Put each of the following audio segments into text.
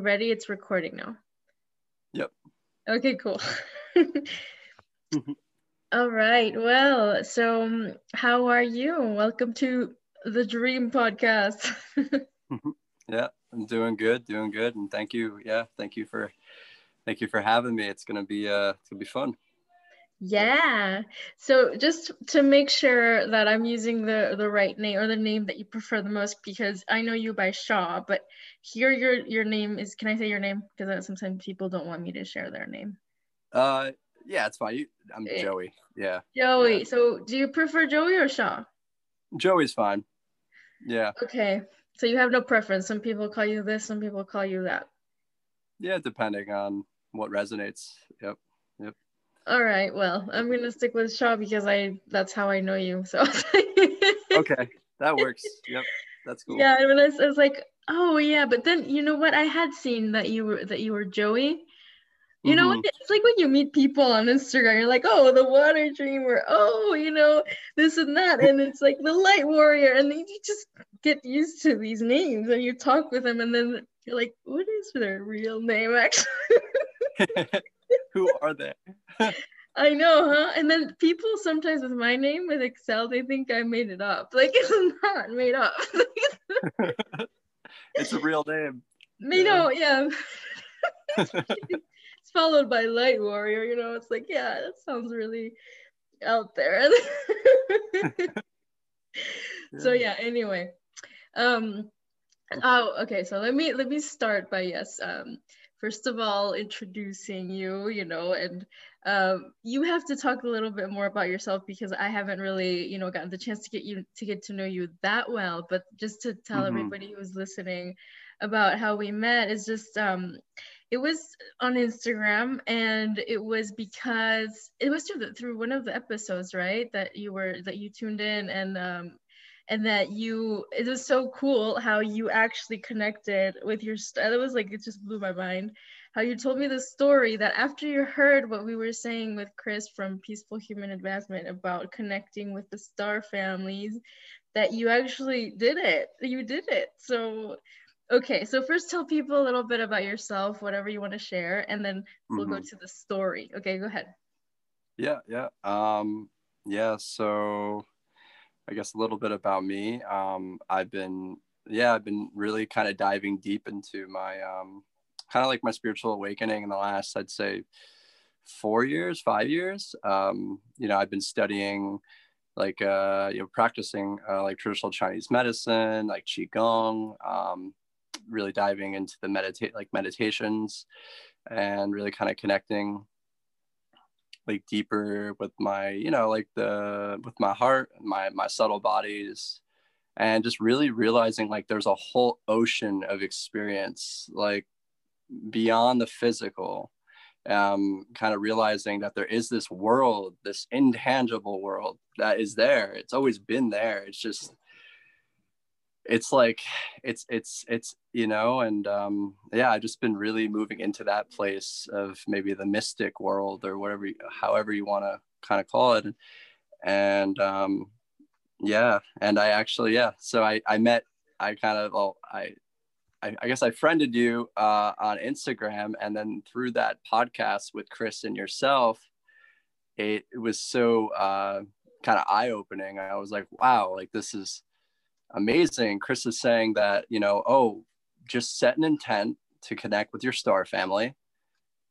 You ready? It's recording now. Yep. Okay, cool. All right. Well, so how are you? Welcome to the Dream Podcast. Yeah, I'm doing good, and thank you. Yeah, thank you for having me. It's gonna be fun. Yeah. So just to make sure that I'm using the right name or the name that you prefer the most, because I know you by Sha, but here your name is, can I say your name? Because sometimes people don't want me to share their name. Yeah, it's fine. I'm Joey. Yeah. Joey. Yeah. So do you prefer Joey or Sha? Joey's fine. Yeah. Okay. So you have no preference. Some people call you this, some people call you that. Yeah, depending on what resonates. Yep. All right, well, I'm going to stick with Sha because that's how I know you, so. Okay, that works. Yep, that's cool. Yeah, and I was like, oh, yeah, but then, you know what? I had seen that you were Joey. You know what? It's like when you meet people on Instagram, you're like, oh, the water dreamer, oh, you know, this and that, and it's like the light warrior, and then you just get used to these names, and you talk with them, and then you're like, what is their real name, actually? Who are they? I know, huh? And then people sometimes with my name, with Ixel, they think I made it up. Like, it's not made up. It's a real name. You know, yeah. It's followed by Light Warrior, you know? It's like, yeah, that sounds really out there. So, yeah, anyway. Okay, so let me start by, yes, first of all, introducing you, you know, and you have to talk a little bit more about yourself because I haven't really, you know, gotten the chance to get to know you that well. But just to tell everybody who's listening about how we met is just, it was on Instagram, and it was because it was through one of the episodes, right? That you tuned in, and it was so cool how you actually connected with your it was like, it just blew my mind how you told me the story that after you heard what we were saying with Chris from Peaceful Human Advancement about connecting with the star families, that you actually did it. You did it. So, okay. So first tell people a little bit about yourself, whatever you want to share, and then we'll go to the story. Okay, go ahead. Yeah. So I guess a little bit about me. I've been really kind of diving deep into my kind of like my spiritual awakening in the last, I'd say 4 years, 5 years. You know, I've been studying like, you know, practicing like traditional Chinese medicine, like Qigong, really diving into the meditations and really kind of connecting like deeper with my, you know, like with my heart, my subtle bodies, and just really realizing like there's a whole ocean of experience, like beyond the physical, kind of realizing that there is this world, this intangible world that is there. It's always been there. It's just, it's like, it's, you know, and yeah, I've just been really moving into that place of maybe the mystic world or whatever, however you want to kind of call it. And I actually, so I friended you on Instagram, and then through that podcast with Chris and yourself, it was so kind of eye-opening. I was like, wow, like this is amazing. Chris is saying that, you know, oh, just set an intent to connect with your star family.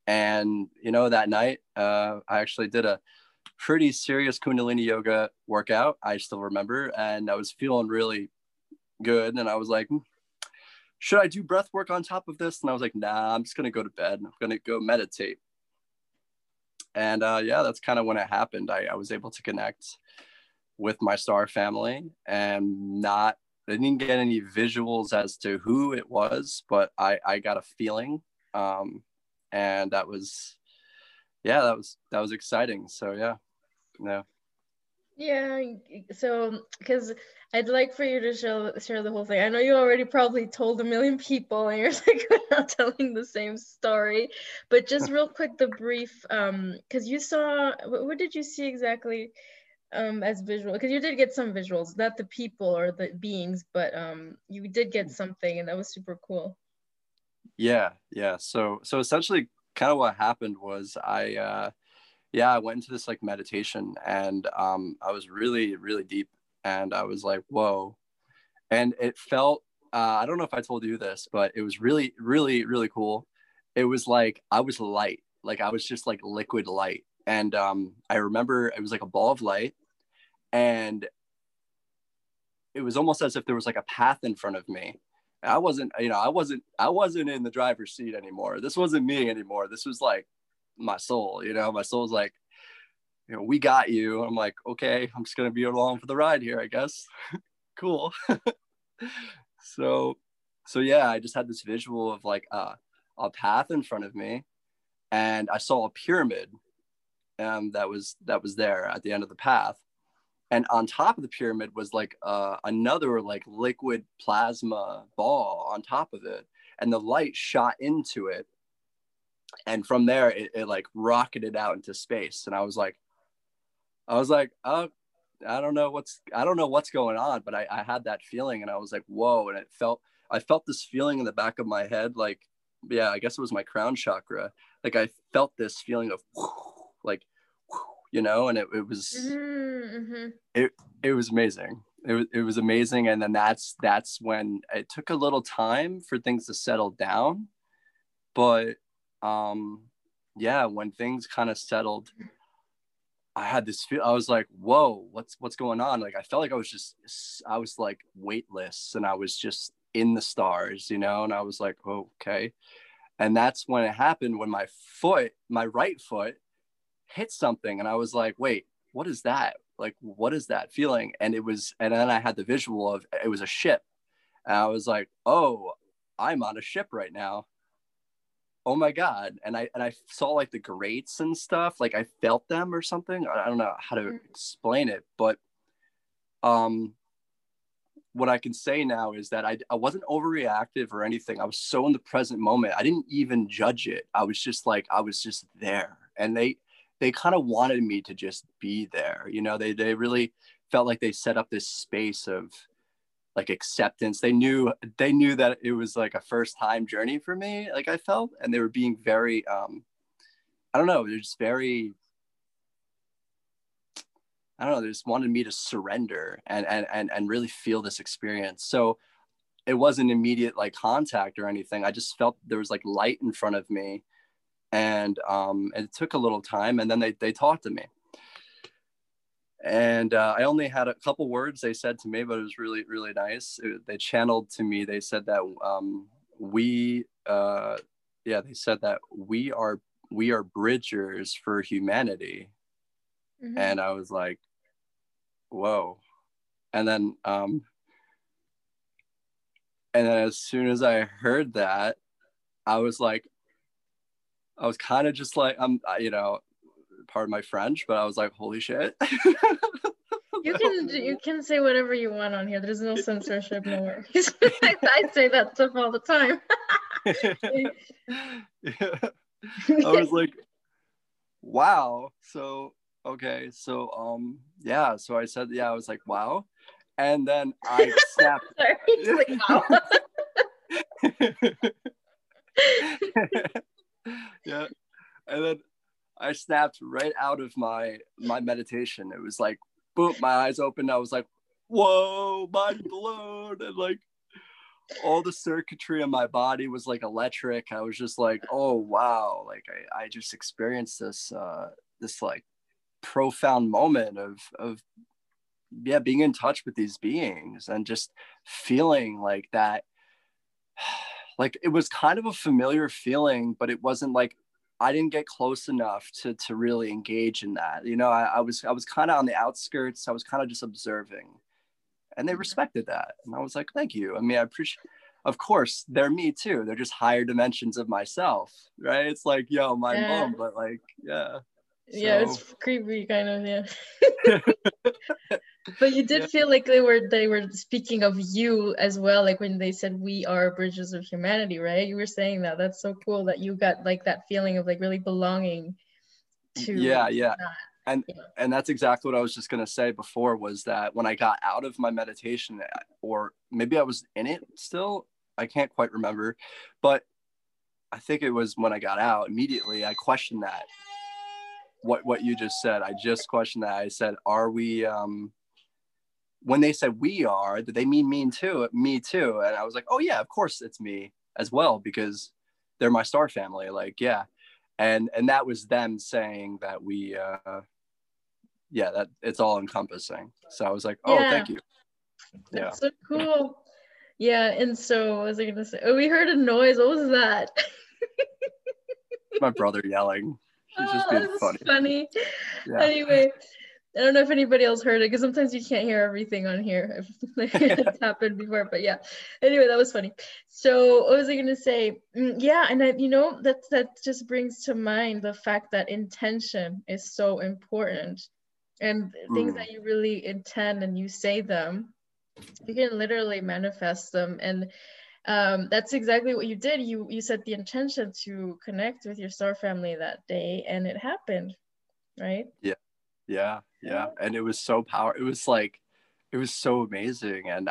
And, you know, that night, I actually did a pretty serious Kundalini yoga workout. I still remember, and I was feeling really good. And I was like, should I do breath work on top of this? And I was like, nah, I'm just going to go to bed. I'm going to go meditate. And that's kind of when it happened. I was able to connect with my star family, and I didn't get any visuals as to who it was, but I got a feeling, and that was exciting. So so because I'd like for you to share the whole thing. I know you already probably told a million people, and you're like not telling the same story, but just real quick, the brief, because you saw, what did you see exactly? As visual, because you did get some visuals, not the people or the beings, but you did get something, and that was super cool. Yeah. So essentially kind of what happened was I went into this like meditation, and I was really, really deep, and I was like, whoa. And it felt, I don't know if I told you this, but it was really, really, really cool. It was like, I was light. Like I was just like liquid light. And I remember it was like a ball of light, and it was almost as if there was like a path in front of me. And I wasn't in the driver's seat anymore. This wasn't me anymore. This was like my soul, my soul's like, we got you. I'm like, okay, I'm just going to be along for the ride here, I guess. Cool. So yeah, I just had this visual of like a path in front of me, and I saw a pyramid that was there at the end of the path. And on top of the pyramid was like another like liquid plasma ball on top of it. And the light shot into it. And from there, it like rocketed out into space. And I was like, oh, I don't know what's going on, but I had that feeling, and I was like, whoa. And I felt this feeling in the back of my head. Like, yeah, I guess it was my crown chakra. Like I felt this feeling of like, and it was, mm-hmm. It was amazing. It was amazing. And then that's when it took a little time for things to settle down. But yeah, when things kind of settled, I had this feel. I was like, whoa, what's going on? Like, I felt like I was like weightless, and I was just in the stars, and I was like, oh, okay. And that's when it happened, when my right foot hit something. And I was like, wait, what is that? Like, what is that feeling? And then I had the visual of, it was a ship. And I was like, oh, I'm on a ship right now. Oh my God. And I saw like the grates and stuff, like I felt them or something. I don't know how to explain it, but what I can say now is that I wasn't overreactive or anything. I was so in the present moment. I didn't even judge it. I was just there. And they kind of wanted me to just be there. They really felt like they set up this space of like acceptance. They knew that it was like a first time journey for me, like I felt, and they were being very, they're just very, they just wanted me to surrender and really feel this experience. So it wasn't immediate like contact or anything. I just felt there was like light in front of me, and it took a little time, and then they talked to me. And I only had a couple words they said to me, but it was really, really nice. They channeled to me. They said that we are bridgers for humanity. Mm-hmm. And I was like, whoa. And then as soon as I heard that, I was like, I was kind of just like, pardon my French, but I was like, holy shit. You can say whatever you want on here. There's no censorship, no worries. I say that stuff all the time. Yeah. I was like, wow. So, okay. So, yeah. So I said, yeah, I was like, wow. And then I snapped. Sorry, he's like, wow. Yeah. And then I snapped right out of my meditation. It was like, boop, my eyes opened. I was like, whoa, mind blown. And like all the circuitry in my body was like electric. I was just like, oh, wow. Like I just experienced this like profound moment of being in touch with these beings, and just feeling like that. Like it was kind of a familiar feeling, but it wasn't like, I didn't get close enough to really engage in that. I was kind of on the outskirts. I was kind of just observing, and they respected that. And I was like, thank you. I mean, I appreciate, of course they're me too. They're just higher dimensions of myself. Right. It's like, yo, my mom, but like, yeah. So. Yeah. It's creepy kind of. Yeah. But you did feel like they were speaking of you as well. Like when they said, we are bridges of humanity, right? You were saying that. That's so cool that you got like that feeling of like really belonging to. Yeah. Yeah. That. And, yeah. And that's exactly what I was just going to say before, was that when I got out of my meditation, or maybe I was in it still, I can't quite remember, but I think it was when I got out immediately, I questioned that. What you just said, I just questioned that. I said, are we, when they said we are, did they mean me too? And I was like, oh yeah, of course it's me as well, because they're my star family. Like, yeah. And that was them saying that we, yeah, that it's all encompassing. So I was like, oh, yeah. Thank you. Yeah. That's so cool. Yeah. And so what was I going to say? Oh, we heard a noise. What was that? My brother yelling. He's just being funny. Yeah. Anyway, I don't know if anybody else heard it because sometimes you can't hear everything on here. It's happened before, but yeah. Anyway, that was funny. So what was I going to say? Yeah. And I, you know, that just brings to mind the fact that intention is so important, and things that you really intend and you say them, you can literally manifest them. And that's exactly what you did. You set the intention to connect with your star family that day, and it happened, right? Yeah. And it was so powerful. It was so amazing. And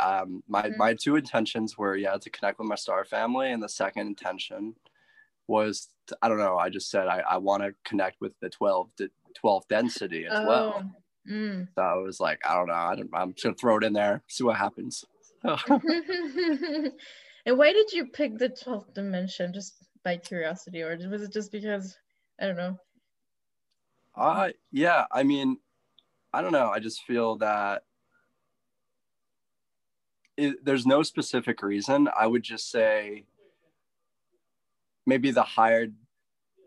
my two intentions were, yeah, to connect with my star family, and the second intention was, I don't know, I just said I want to connect with the 12 density as well. So I was like, I don't know, I'm just gonna throw it in there, see what happens. And why did you pick the 12th dimension? Just by curiosity, or was it just because, I don't know? Yeah, I mean, I don't know, I just feel that there's no specific reason. I would just say maybe the higher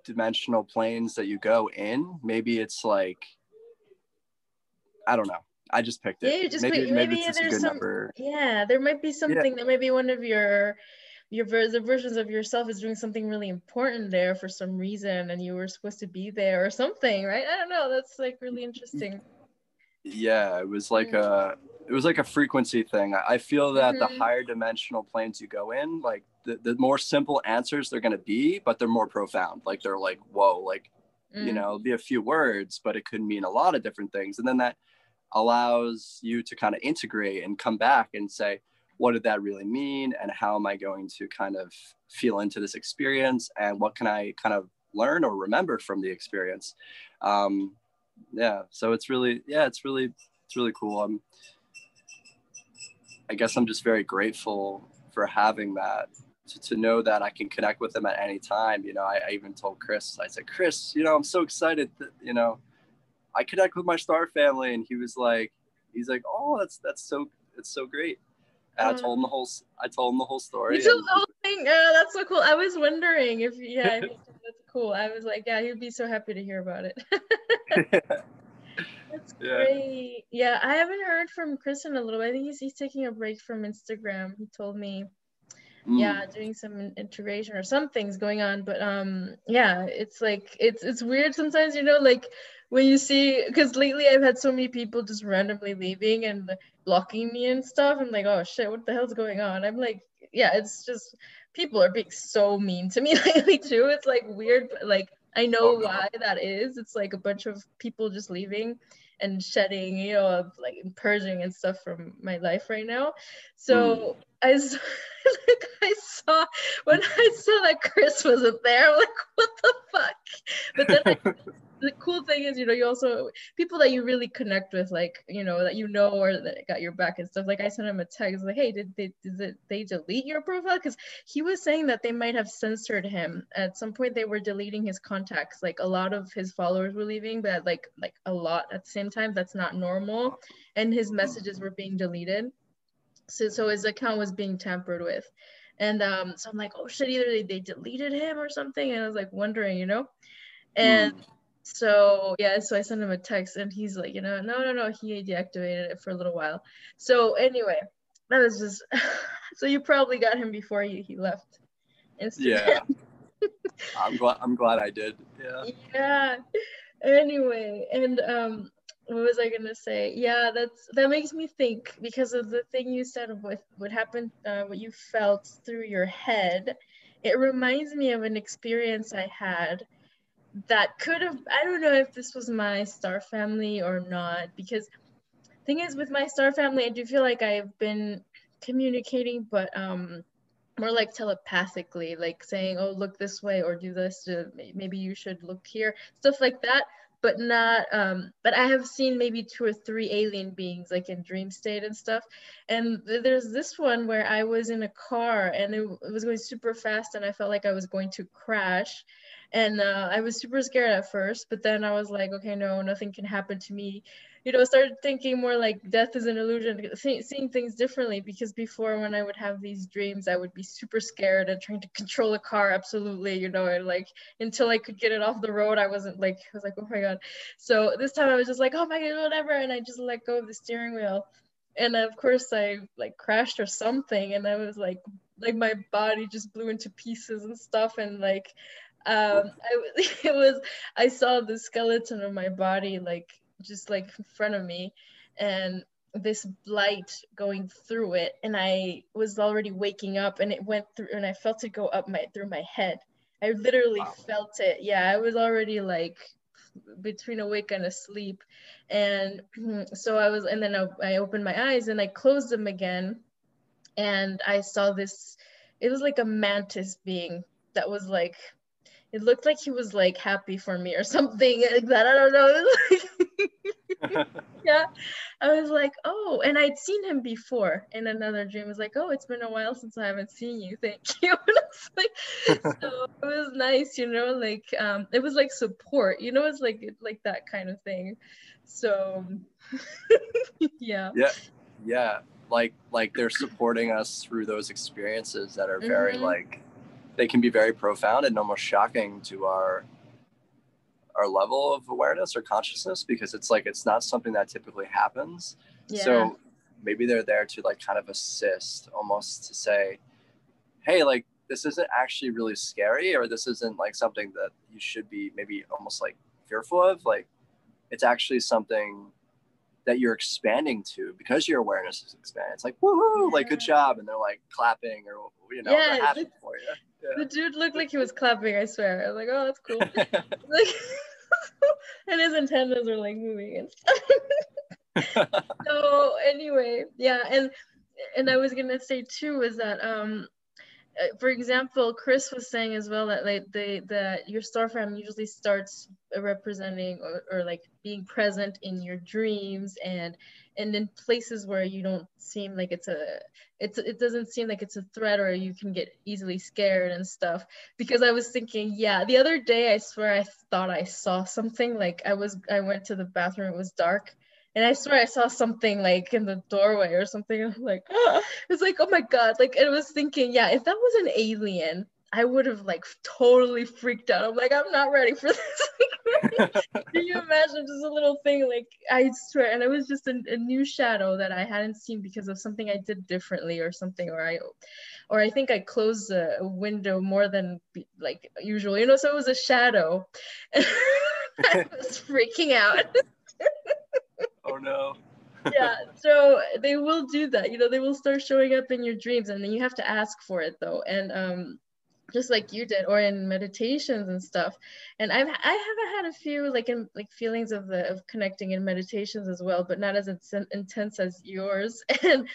dimensional planes that you go in, maybe it's like, I don't know, I just picked it. Yeah, maybe it's a good number. Yeah, there might be something that maybe one of the versions of yourself is doing something really important there for some reason, and you were supposed to be there or something, right? I don't know, that's like really interesting. Yeah, it was like a frequency thing. I feel that the higher dimensional planes you go in, like the more simple answers they're going to be, but they're more profound. Like they're like, whoa, like, you know, it'll be a few words, but it could mean a lot of different things. And then that allows you to kind of integrate and come back and say, what did that really mean? And how am I going to kind of feel into this experience? And what can I kind of learn or remember from the experience? Yeah, so it's really cool. I guess I'm just very grateful for having that, to know that I can connect with them at any time. You know, I even told Chris, I said, Chris, you know, I'm so excited that, you know, I connect with my star family. And he was like, oh, that's so great. And I told him the whole story. You told the whole thing. Oh, that's so cool. I was wondering if, yeah, if that's cool. I was like, yeah, he'd be so happy to hear about it. That's great. Yeah, I haven't heard from Chris in a little bit. I think he's taking a break from Instagram. He told me, yeah, doing some integration or something's going on. But yeah, it's like, it's weird sometimes, you know, like, when you see, because lately I've had so many people just randomly leaving and blocking me and stuff. I'm like, oh shit, what the hell's going on? I'm like, yeah, it's just people are being so mean to me lately too. It's like weird, but like I know why that is. It's like a bunch of people just leaving and shedding, you know, like purging and stuff from my life right now. So I saw that Chris wasn't there, I'm like, what the fuck? But then the cool thing is, you know, you also, people that you really connect with, like, you know, that you know, or that got your back and stuff. Like I sent him a text, like, hey, did they delete your profile? Because he was saying that they might have censored him. At some point they were deleting his contacts. Like a lot of his followers were leaving, but like a lot at the same time. That's not normal. And his messages were being deleted. So his account was being tampered with. And so I'm like, oh shit, either they deleted him or something. And I was like wondering, you know? And so yeah, so I sent him a text and he's like, you know, no, he deactivated it for a little while. So anyway, that was just, so you probably got him before he left Instagram. Yeah, I'm glad I did. Yeah. Anyway, and what was I gonna say? Yeah, that makes me think, because of the thing you said with what happened, what you felt through your head. It reminds me of an experience I had that could have, I don't know if this was my star family or not, because thing is with my star family, I do feel like I've been communicating, but more like telepathically, like saying, oh, look this way or do this, maybe you should look here, stuff like that. But not, but I have seen maybe 2 or 3 alien beings like in dream state and stuff. And there's this one where I was in a car and it was going super fast and I felt like I was going to crash. And I was super scared at first, but then I was like, okay, no, nothing can happen to me. You know, started thinking more like death is an illusion, seeing things differently, because before when I would have these dreams, I would be super scared and trying to control a car, absolutely, you know, and like until I could get it off the road, I was like, oh my God. So this time I was just like, oh my God, whatever. And I just let go of the steering wheel. And of course I like crashed or something. And I was like my body just blew into pieces and stuff. And like, I saw the skeleton of my body, like, just like in front of me, and this light going through it, and I was already waking up, and it went through, and I felt it go up through my head. I literally felt it. Yeah, I was already like between awake and asleep, and so I was, and then I opened my eyes and I closed them again, and I saw this. It was like a mantis being that was like, it looked like he was like happy for me or something like that. I don't know. It was like, yeah, I was like, oh, and I'd seen him before in another dream. I was like, oh, it's been a while since I haven't seen you, thank you. Like, so it was nice, you know, like it was like support, you know, it's like that kind of thing. So yeah, like they're supporting us through those experiences that are very like, they can be very profound and almost shocking to our level of awareness or consciousness, because it's like, it's not something that typically happens. Yeah. So maybe they're there to like kind of assist, almost to say, hey, like this isn't actually really scary, or this isn't like something that you should be maybe almost like fearful of. Like it's actually something that you're expanding to because your awareness is expanding. It's like, woohoo, yeah, like good job. And they're like clapping or, you know, yeah, they're happy for you. Yeah. The dude looked like he was clapping, I swear. I was like, oh, that's cool. Like, and his antennas are like moving and stuff. So anyway, yeah, and I was gonna say too is that for example, Chris was saying as well that like that your storefront usually starts representing or like being present in your dreams and in places where you don't seem like it doesn't seem like it's a threat, or you can get easily scared and stuff. Because I was thinking, yeah, the other day I swear I thought I saw something. Like I went to the bathroom, it was dark, and I swear I saw something like in the doorway or something. And I'm like, oh. It was like, oh my God. Like, I was thinking, yeah, if that was an alien, I would have like totally freaked out. I'm like, I'm not ready for this. Can you imagine just a little thing? Like, I swear. And it was just a new shadow that I hadn't seen because of something I did differently or something, or I think I closed a window more than like usual, you know, so it was a shadow. I was freaking out. Oh no. Yeah, so they will do that, you know, they will start showing up in your dreams, and then you have to ask for it though, and just like you did, or in meditations and stuff. And I have had a few like feelings of connecting in meditations as well, but not as intense as yours. And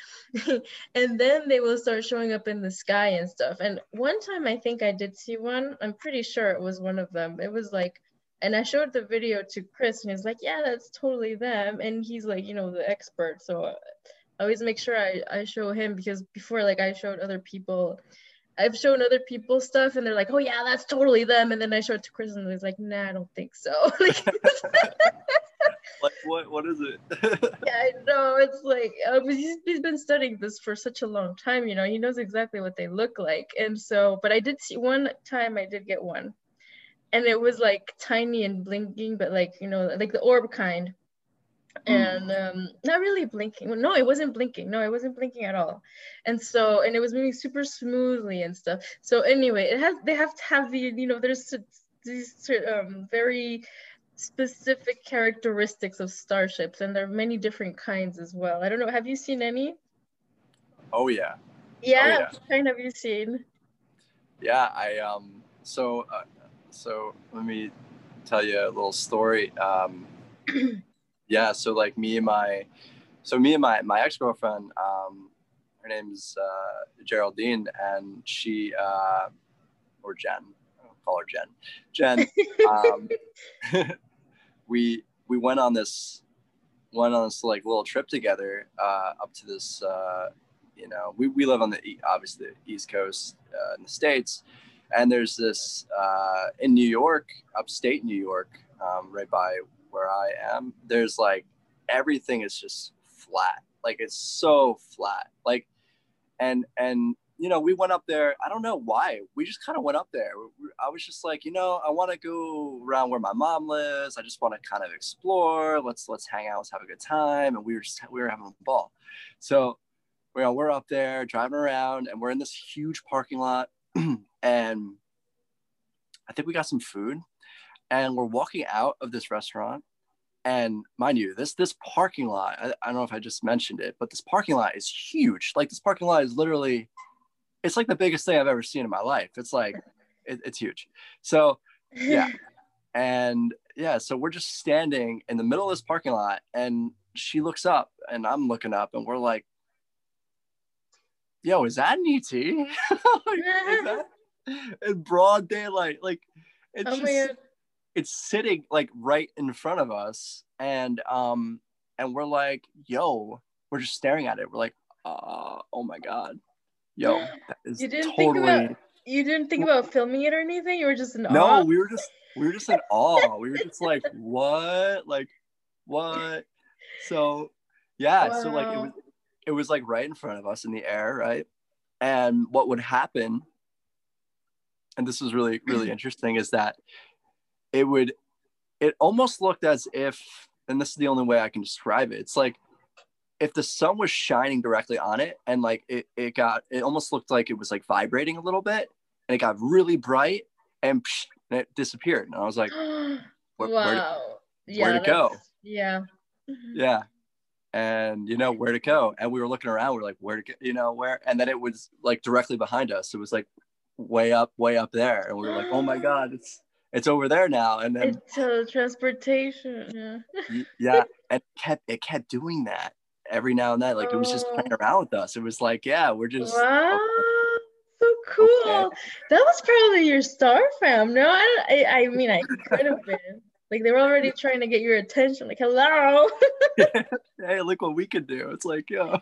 then they will start showing up in the sky and stuff. And one time I think I did see one. I'm pretty sure it was one of them. It was like, and I showed the video to Chris, and he's like, yeah, that's totally them. And he's like, you know, the expert. So I always make sure I show him, because before, like, I've shown other people stuff and they're like, oh yeah, that's totally them. And then I show it to Chris and he's like, nah, I don't think so. Like, what is it? Yeah, I know, it's like, he's been studying this for such a long time, you know, he knows exactly what they look like. And so, but I did see one time, I did get one, and it was like tiny and blinking, but like, you know, like the orb kind. And not really blinking. No, it wasn't blinking. No, it wasn't blinking at all. And so, and it was moving super smoothly and stuff. So anyway, they have to have the, you know, there's these very specific characteristics of starships, and there are many different kinds as well. I don't know, have you seen any? Oh yeah. Yeah, oh, yeah. What kind have you seen? Yeah, I so let me tell you a little story. Yeah, so like me and my ex-girlfriend, her name's Geraldine, and she, or Jen, I'll call her Jen. We went on this like little trip together up to this, you know, we live on the, obviously the East Coast in the States. And there's this, in New York, upstate New York, right by where I am, there's like, everything is just flat. Like, it's so flat. Like, and, you know, we went up there. I don't know why. We just kind of went up there. I was just like, you know, I want to go around where my mom lives. I just want to kind of explore. Let's hang out. Let's have a good time. And we were having a ball. So, you know, we're up there driving around, and we're in this huge parking lot. And I think we got some food, and we're walking out of this restaurant. And mind you, this parking lot, I don't know if I just mentioned it, but this parking lot is huge. Like, this parking lot is literally, it's like the biggest thing I've ever seen in my life. It's like, it's huge. So yeah. And yeah, so we're just standing in the middle of this parking lot, and she looks up and I'm looking up, and we're like, yo, is that an ET? In broad daylight, like, it's it's sitting like right in front of us, and we're like, yo, we're just staring at it. We're like, oh my god, yo, that is you didn't think about filming it or anything. You were just in awe. No, we were just in awe. We were just like, what, like, what? So yeah, wow. So like it was like right in front of us in the air, right? And what would happen, and this was really, really interesting, is that it almost looked as if, and this is the only way I can describe it, it's like if the sun was shining directly on it, and like it almost looked like it was like vibrating a little bit, and it got really bright, and psh, and it disappeared. And I was like, where'd it go? Yeah. Yeah. And, you know, where'd it go? And we were looking around, we were like, where'd it go? You know, where? And then it was like directly behind us. It was like way up there. And we were like, oh my God, it's over there now. And then it's teletransportation. Yeah. Yeah. And it kept doing that every now and then. Like, it was just playing around with us. It was like, yeah, we're just. Wow. Okay. So cool. Okay. That was probably your star fam. No, I mean, I could have been. Like, they were already trying to get your attention. Like, hello. Yeah. Hey, look what we could do. It's like, yo.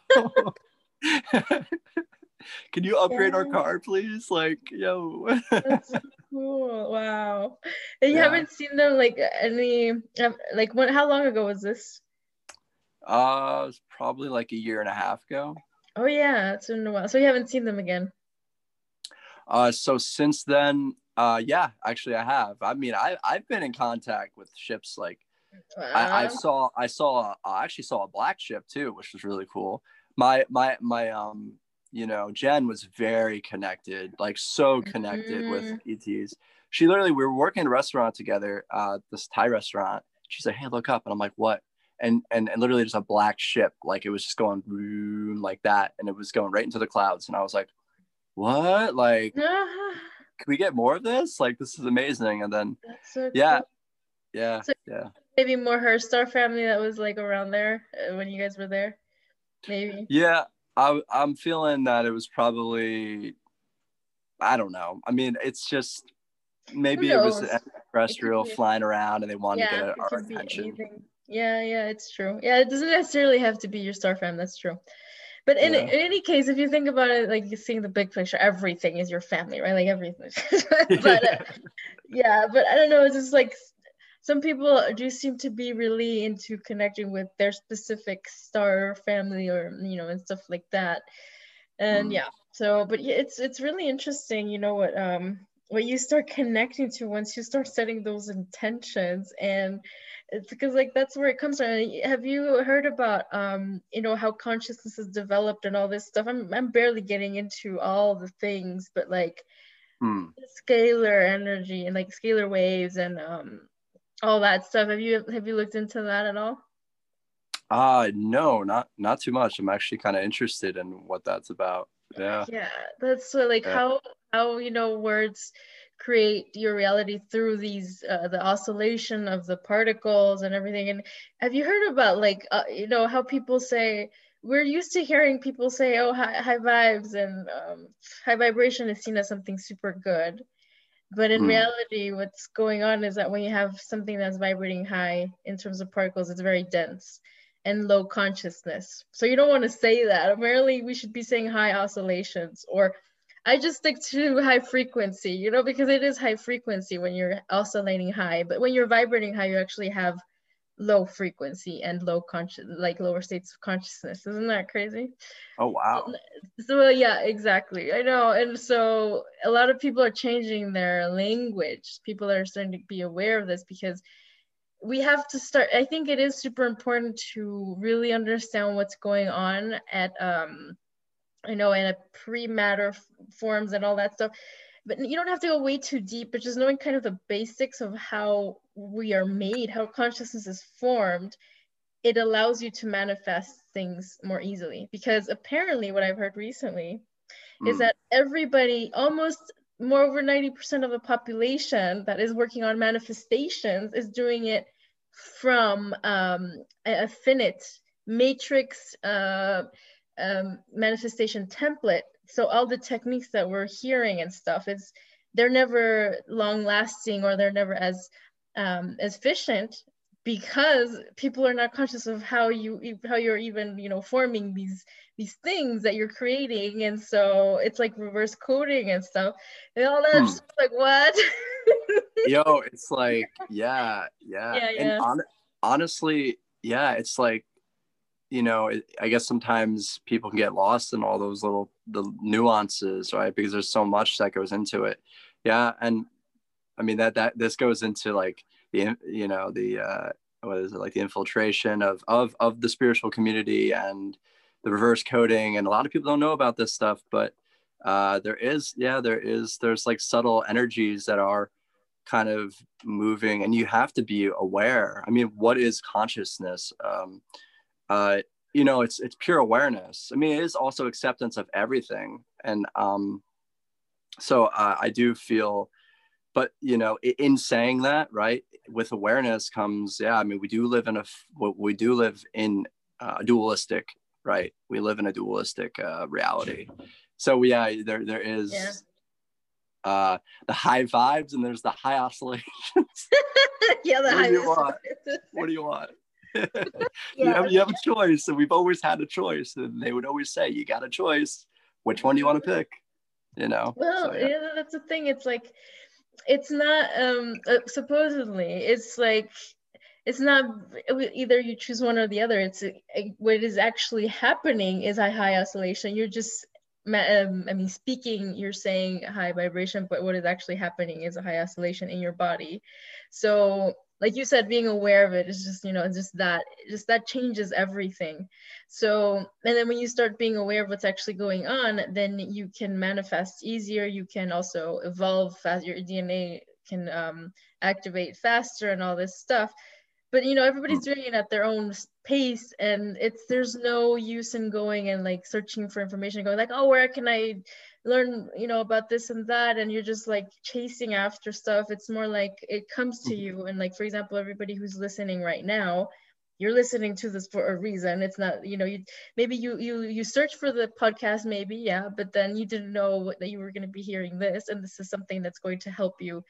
Can you upgrade our car, please? Like, yo. That's so cool. Wow. And you haven't seen them, like, any, like, when? How long ago was this? It was probably like a year and a half ago. Oh, yeah. It's been a while. So you haven't seen them again? So since then, yeah, actually I have. I mean, I've been in contact with ships, like, wow. I actually saw a black ship too, which was really cool. My you know, Jen was very connected, like so connected with ETs. She literally, we were working in a restaurant together, this Thai restaurant. She's like, hey, look up. And I'm like, what? And literally just a black ship. Like, it was just going like that. And it was going right into the clouds. And I was like, what? Like, can we get more of this? Like, this is amazing. And then, so yeah, cool. Yeah, so yeah. Maybe more her star family that was like around there when you guys were there, maybe. Yeah. I'm feeling that it was probably, I don't know. I mean, it's just, maybe it was an extraterrestrial flying around and they wanted to get our attention. Yeah, it's true. Yeah, it doesn't necessarily have to be your star fam, that's true. But in any case, if you think about it, like, you're seeing the big picture, everything is your family, right? Like, everything. But yeah, but I don't know, it's just like, some people do seem to be really into connecting with their specific star family, or, you know, and stuff like that. And yeah, so, but yeah, it's really interesting, you know, what you start connecting to once you start setting those intentions. And it's because, like, that's where it comes from. Have you heard about, you know, how consciousness is developed and all this stuff? I'm barely getting into all the things, but like scalar energy and like scalar waves and, all that stuff. Have you looked into that at all? No, not too much. I'm actually kind of interested in what that's about. Yeah, that's so, like, how you know, words create your reality through these the oscillation of the particles and everything. And have you heard about, like, you know, how people say we're used to hearing people say, oh, high vibes, and high vibration is seen as something super good. But in reality, what's going on is that when you have something that's vibrating high in terms of particles, it's very dense and low consciousness. So you don't want to say that. Apparently, we should be saying high oscillations, or I just stick to high frequency, you know, because it is high frequency when you're oscillating high. But when you're vibrating high, you actually have low frequency and low conscious, like lower states of consciousness. Isn't that crazy? Oh, wow. So yeah, exactly. I know. And so a lot of people are changing their language. People are starting to be aware of this, because we have to start. I think it is super important to really understand what's going on at, you know, in a pre-matter forms and all that stuff. But you don't have to go way too deep, but just knowing kind of the basics of how we are made, how consciousness is formed, it allows you to manifest things more easily. Because apparently what I've heard recently is that everybody, almost more over 90% of the population that is working on manifestations is doing it from a finite matrix manifestation template. So all the techniques that we're hearing and stuff, it's, they're never long lasting, or they're never as efficient, because people are not conscious of how you're even, you know, forming these things that you're creating. And so it's like reverse coding and stuff and all that. Just like, what? Yo, it's like, yeah. And honestly, yeah, it's like, you know, I guess sometimes people can get lost in all those the nuances, right? Because there's so much that goes into it. Yeah. And I mean, that this goes into like the, you know, the, what is it? Like the infiltration of the spiritual community and the reverse coding. And a lot of people don't know about this stuff, but there's like subtle energies that are kind of moving, and you have to be aware. I mean, what is consciousness? You know, it's pure awareness. I mean, it is also acceptance of everything. And so I do feel, but, you know, in saying that, right, with awareness comes, yeah, I mean, we do live in a dualistic, right? We live in a dualistic reality. So yeah, there is the high vibes, and there's the high oscillations. Yeah, the high vibes. What do you want? You have a choice, and we've always had a choice, and they would always say, you got a choice, which one do you want to pick, you know? Well, so, yeah, that's the thing. It's like, it's not supposedly, it's like, it's not either you choose one or the other. It's what is actually happening is a high oscillation. You're just speaking, you're saying high vibration, but what is actually happening is a high oscillation in your body. So like you said, being aware of it is just, you know, just that changes everything. So, and then when you start being aware of what's actually going on, then you can manifest easier. You can also evolve fast. Your DNA can activate faster and all this stuff. But, you know, everybody's doing it at their own pace, and there's no use in going and like searching for information, going like, oh, where can I learn, you know, about this and that, and you're just like chasing after stuff. It's more like it comes to you. And like, for example, everybody who's listening right now, you're listening to this for a reason. It's not, you know, maybe you search for the podcast, maybe, yeah, but then you didn't know that you were going to be hearing this, and this is something that's going to help you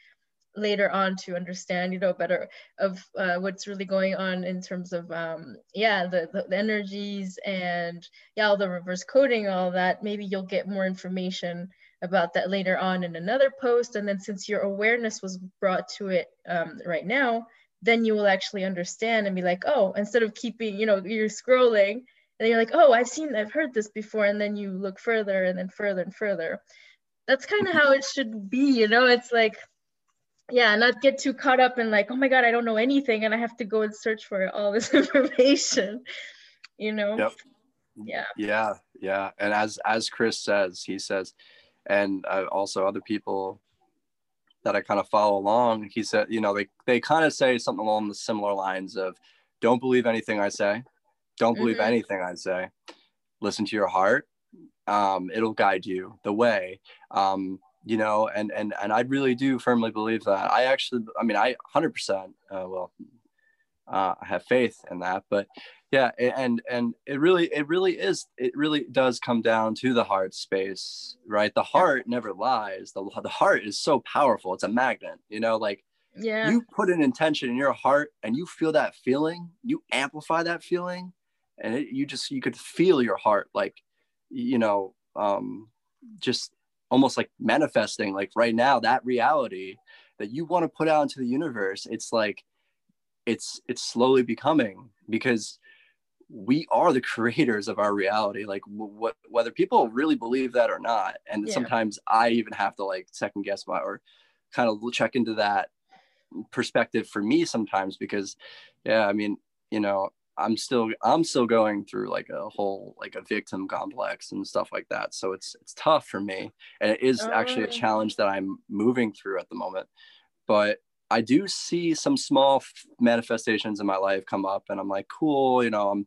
later on to understand, you know, better of what's really going on in terms of the energies and all the reverse coding, all that. Maybe you'll get more information about that later on in another post, and then since your awareness was brought to it right now, then you will actually understand and be like, oh, instead of keeping, you know, you're scrolling and you're like, oh, I've heard this before, and then you look further and then further and further. That's kind of how it should be, you know. It's like, yeah, not get too caught up in like, oh my God, I don't know anything, and I have to go and search for all this information, you know? Yep. Yeah. And as Chris says, and also other people that I kind of follow along, he said, you know, they kind of say something along the similar lines of, don't believe anything I say. Don't believe anything I say. Listen to your heart. It'll guide you the way. You know, and I really do firmly believe that. I 100%, well, I have faith in that. But yeah, and it really does come down to the heart space, right? The heart never lies. The heart is so powerful. It's a magnet, you know, like you put an intention in your heart and you feel that feeling, you amplify that feeling, and you could feel your heart, like, you know, just almost like manifesting, like right now, that reality that you want to put out into the universe. It's like, it's slowly becoming, because we are the creators of our reality, like whether people really believe that or not. And sometimes I even have to like second guess or kind of check into that perspective for me sometimes, because I mean, you know, I'm still going through like a whole, like a victim complex and stuff like that. So it's tough for me. And it is actually a challenge that I'm moving through at the moment, but I do see some small manifestations in my life come up, and I'm like, cool, you know,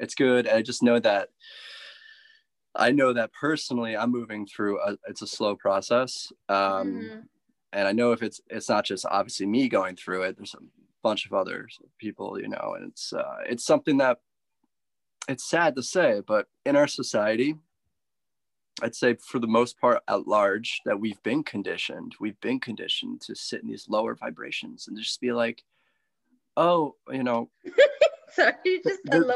it's good. And I just know that personally I'm moving through it's a slow process. And I know it's not just obviously me going through it. There's some bunch of other people, you know, and it's something that it's sad to say, but in our society, I'd say for the most part at large, that we've been conditioned to sit in these lower vibrations and just be like, oh, you know, sorry,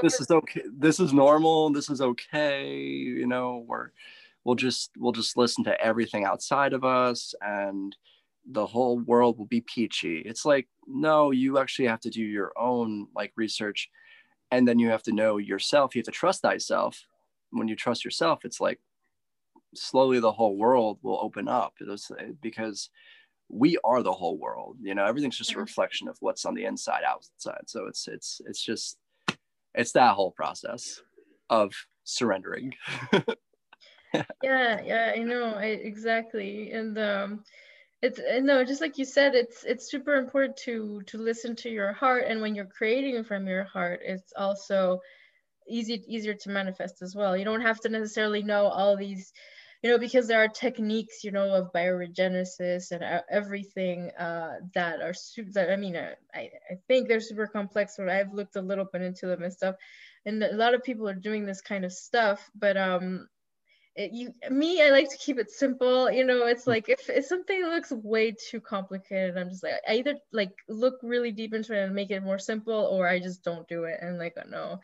this is okay. This is normal. This is okay. You know, we'll just listen to everything outside of us, and the whole world will be peachy. It's like, no, you actually have to do your own like research, and then you have to know yourself. You have to trust thyself. When you trust yourself, it's like slowly the whole world will open up, because we are the whole world. You know, everything's just a reflection of what's on the inside, outside. So it's that whole process of surrendering. Yeah, I know, exactly, and it's no, just like you said, it's super important to listen to your heart, and when you're creating from your heart, it's also easier to manifest as well. You don't have to necessarily know all these, you know, because there are techniques, you know, of bioregenesis and everything that are super. That, I mean, I think they're super complex. But I've looked a little bit into them and stuff, and a lot of people are doing this kind of stuff, but I like to keep it simple. You know, it's like if something looks way too complicated, I'm just like, I either like look really deep into it and make it more simple, or I just don't do it. And like, oh, no,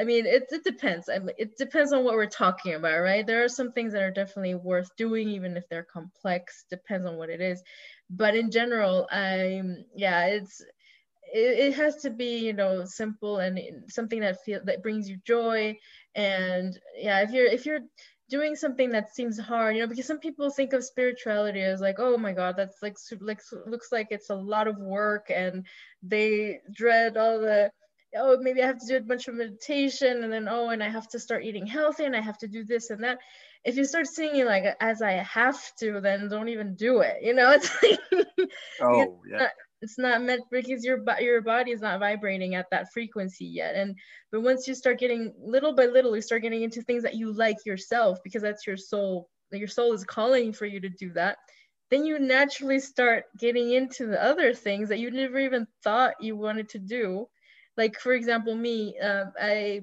I mean, it depends. It depends on what we're talking about, right? There are some things that are definitely worth doing, even if they're complex. Depends on what it is. But in general, it has to be, you know, simple and something that brings you joy. And yeah, if you're doing something that seems hard, you know, because some people think of spirituality as like, oh my God, that's like looks like it's a lot of work, and they dread all the, oh, maybe I have to do a bunch of meditation, and then, oh, and I have to start eating healthy, and I have to do this and that. If you start seeing it like as I have to, then don't even do it. You know, it's like, oh yeah. It's not meant, because your body is not vibrating at that frequency yet. But once you start getting, little by little, you start getting into things that you like yourself, because that's your soul. Your soul is calling for you to do that. Then you naturally start getting into the other things that you never even thought you wanted to do. Like, for example, me, I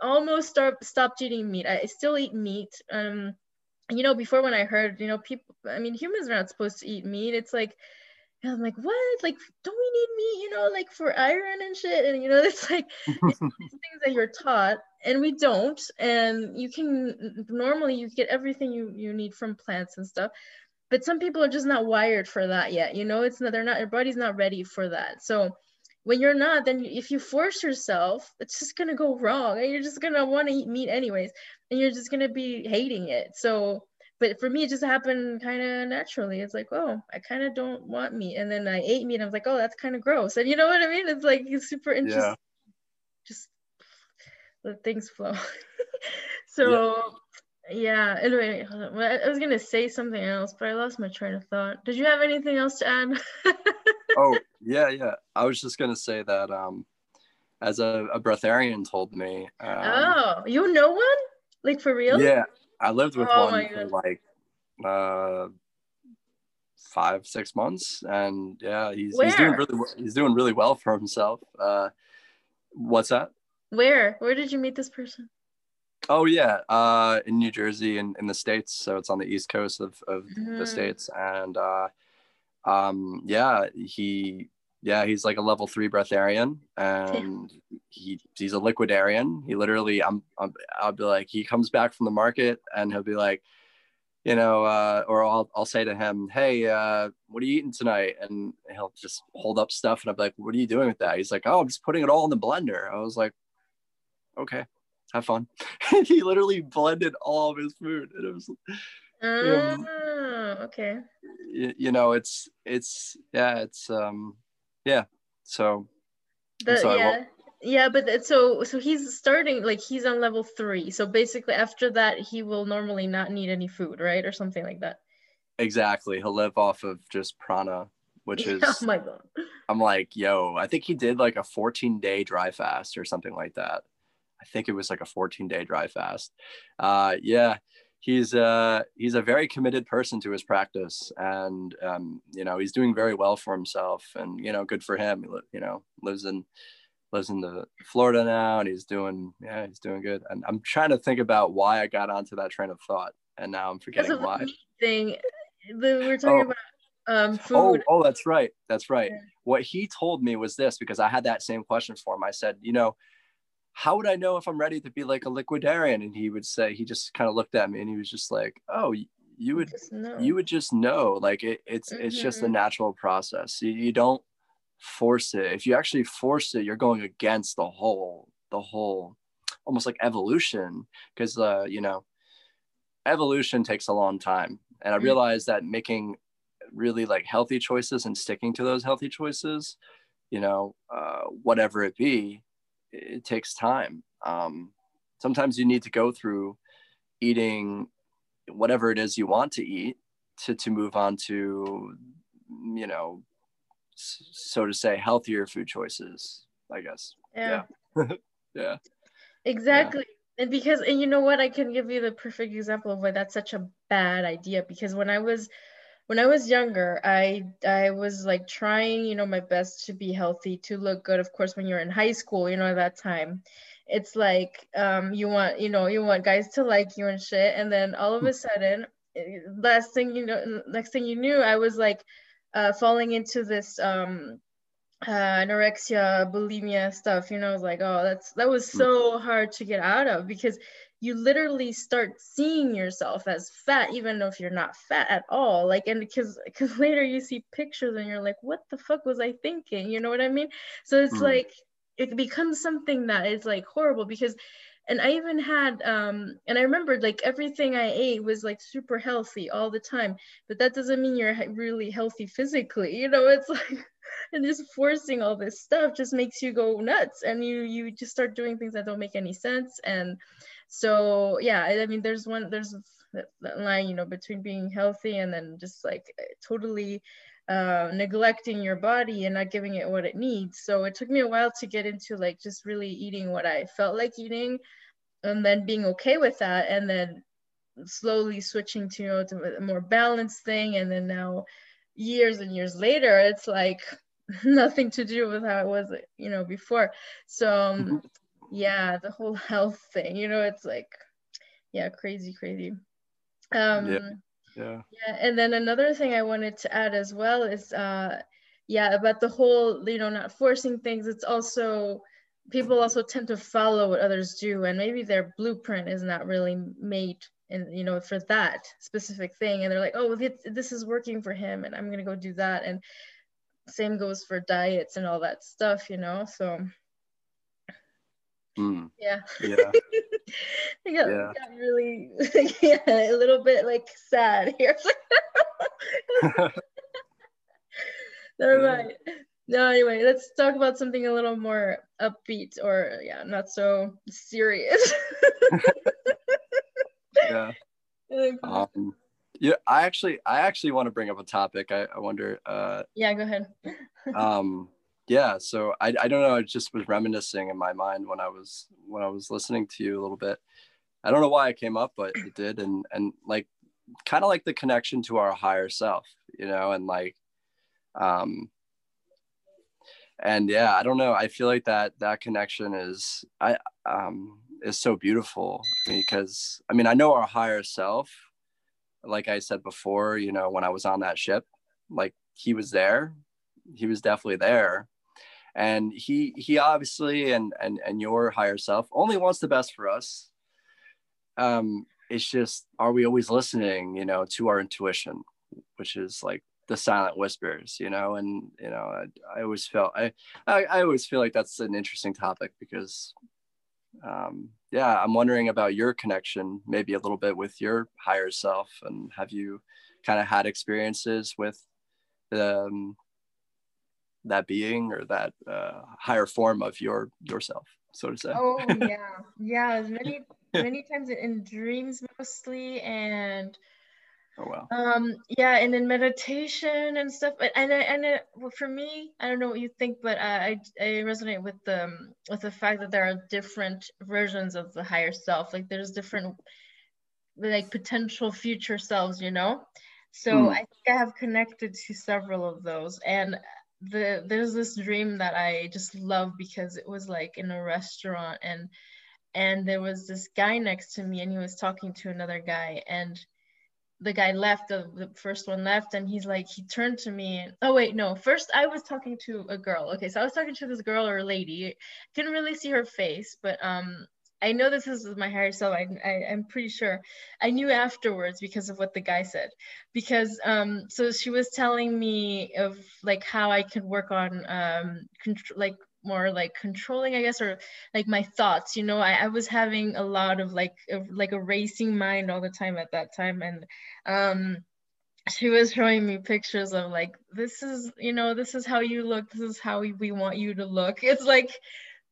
almost stopped eating meat. I still eat meat. You know, before, when I heard, you know, people, I mean, humans are not supposed to eat meat. It's like, and I'm like, what? Like, don't we need meat, you know, like for iron and shit? And, you know, it's like, it's all these things that you're taught, and we don't. And you can, normally you get everything you need from plants and stuff. But some people are just not wired for that yet. You know, your body's not ready for that. So when you're not, then if you force yourself, it's just going to go wrong. And you're just going to want to eat meat anyways. And you're just going to be hating it. So, but for me, it just happened kind of naturally. It's like, oh, I kind of don't want meat. And then I ate meat, and I was like, oh, that's kind of gross. And you know what I mean? It's like, it's super interesting. Yeah. Just let things flow. So, yeah. Anyway, I was going to say something else, but I lost my train of thought. Did you have anything else to add? Oh, yeah. I was just going to say that as a breatharian told me. Oh, you know one? Like, for real? Yeah. I lived with one for like 5-6 months, and yeah, he's doing really well for himself. What's that? Where did you meet this person? Oh yeah, in New Jersey, in the States. So it's on the East Coast of the States, and he's like a level 3 breatharian, and he's a liquidarian. He literally, I'll be like, he comes back from the market, and he'll be like, you know, or I'll say to him, hey, what are you eating tonight? And he'll just hold up stuff, and I'll be like, what are you doing with that? He's like, oh, I'm just putting it all in the blender. I was like, okay, have fun. He literally blended all of his food, and it was okay. You know, it's. So. But he's starting, like, he's on level 3. So basically after that, he will normally not need any food, right? Or something like that. Exactly. He'll live off of just prana, which is, oh my God. I'm like, yo, I think he did like a 14-day dry fast or something like that. I think it was like a 14-day dry fast. He's a very committed person to his practice, and you know, he's doing very well for himself, and, you know, good for him. You know, lives in the Florida now, and he's doing good. And I'm trying to think about why I got onto that train of thought, and now I'm forgetting why. We're talking about food. Oh, that's right. Yeah. What he told me was this, because I had that same question for him. I said, you know, how would I know if I'm ready to be like a liquidarian? And he would say, he just kind of looked at me, and he was just like, oh, you would just know. Like, it's just a natural process. You don't force it. If you actually force it, you're going against the whole almost like evolution, because you know, evolution takes a long time, and I realized that making really like healthy choices and sticking to those healthy choices, you know, whatever it be, it takes time. Sometimes you need to go through eating whatever it is you want to eat to move on to, you know, so to say, healthier food choices, I guess. Yeah. Yeah. Exactly. Yeah. And you know what, I can give you the perfect example of why that's such a bad idea, because when I was younger, I was like trying, you know, my best to be healthy, to look good. Of course, when you're in high school, you know, at that time, it's like, you want guys to like you and shit. And then all of a sudden, next thing you knew, I was like, falling into this anorexia, bulimia stuff, you know. I was like, oh, that was so hard to get out of, because you literally start seeing yourself as fat, even if you're not fat at all. Like, and because later you see pictures and you're like, what the fuck was I thinking? You know what I mean? So it's like, it becomes something that is like horrible, because, and I even had, and I remembered like everything I ate was like super healthy all the time, but that doesn't mean you're really healthy physically. You know, it's like, and just forcing all this stuff just makes you go nuts, and you just start doing things that don't make any sense. And so, yeah, I mean, there's that line, you know, between being healthy and then just like totally neglecting your body and not giving it what it needs. So it took me a while to get into like just really eating what I felt like eating, and then being okay with that, and then slowly switching to, you know, to a more balanced thing. And then now, years and years later, it's like nothing to do with how it was, you know, before. So yeah, the whole health thing, you know, it's like, yeah, crazy. Yeah. And then another thing I wanted to add as well is, about the whole, you know, not forcing things. It's also, people also tend to follow what others do, and maybe their blueprint is not really made, and, you know, for that specific thing. And they're like, oh, this is working for him, and I'm going to go do that. And same goes for diets and all that stuff, you know, so. Yeah. I got really a little bit like sad here. Never mind. No, anyway, let's talk about something a little more upbeat, or not so serious. Yeah. I actually want to bring up a topic. I wonder. Yeah, go ahead. Yeah, so I don't know, I just was reminiscing in my mind when I was listening to you a little bit. I don't know why it came up, but it did, and like kind of like the connection to our higher self. you know, and like, and yeah, I don't know. I feel like that connection is so beautiful, because I mean, I know our higher self, like I said before, you know, when I was on that ship, like he was there, he was definitely there. And he obviously, and your higher self only wants the best for us. It's just, are we always listening, you know, to our intuition, which is like the silent whispers, you know? And, you know, I always feel like that's an interesting topic because, yeah, I'm wondering about your connection, maybe a little bit with your higher self, and have you kind of had experiences with that being, or that higher form of yourself, so to say? Oh yeah, many times in dreams mostly, and oh wow, yeah, and in meditation and stuff. And well, for me, I don't know what you think, but I resonate with the fact that there are different versions of the higher self. Like there's different like potential future selves, you know. So I think I have connected to several of those. And there's this dream that I just love, because it was like in a restaurant, and there was this guy next to me, and he was talking to another guy, and the guy left, the first one left, and he's like, he turned to me, and oh wait, no, first I was talking to a girl. Okay, so I was talking to this girl or lady, didn't really see her face, but I know this is my higher self. I'm pretty sure. I knew afterwards because of what the guy said, because so she was telling me of like how I could work on controlling, I guess, or like my thoughts, you know. I was having a lot of like a racing mind all the time at that time, and she was showing me pictures of like, this is, you know, this is how you look, this is how we want you to look. It's like,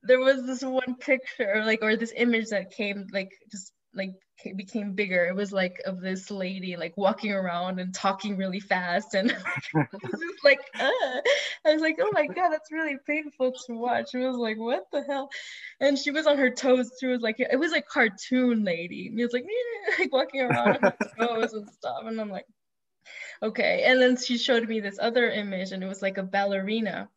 there was this one picture, like, or this image that came, like, just, like, became bigger. It was, like, of this lady, like, walking around and talking really fast, and it was just, like, I was, like, oh, my God, that's really painful to watch. It was, like, what the hell? And she was on her toes, too. It was, like, cartoon lady. It was, like, walking around on her toes and stuff, and I'm, like, okay. And then she showed me this other image, and it was, like, a ballerina.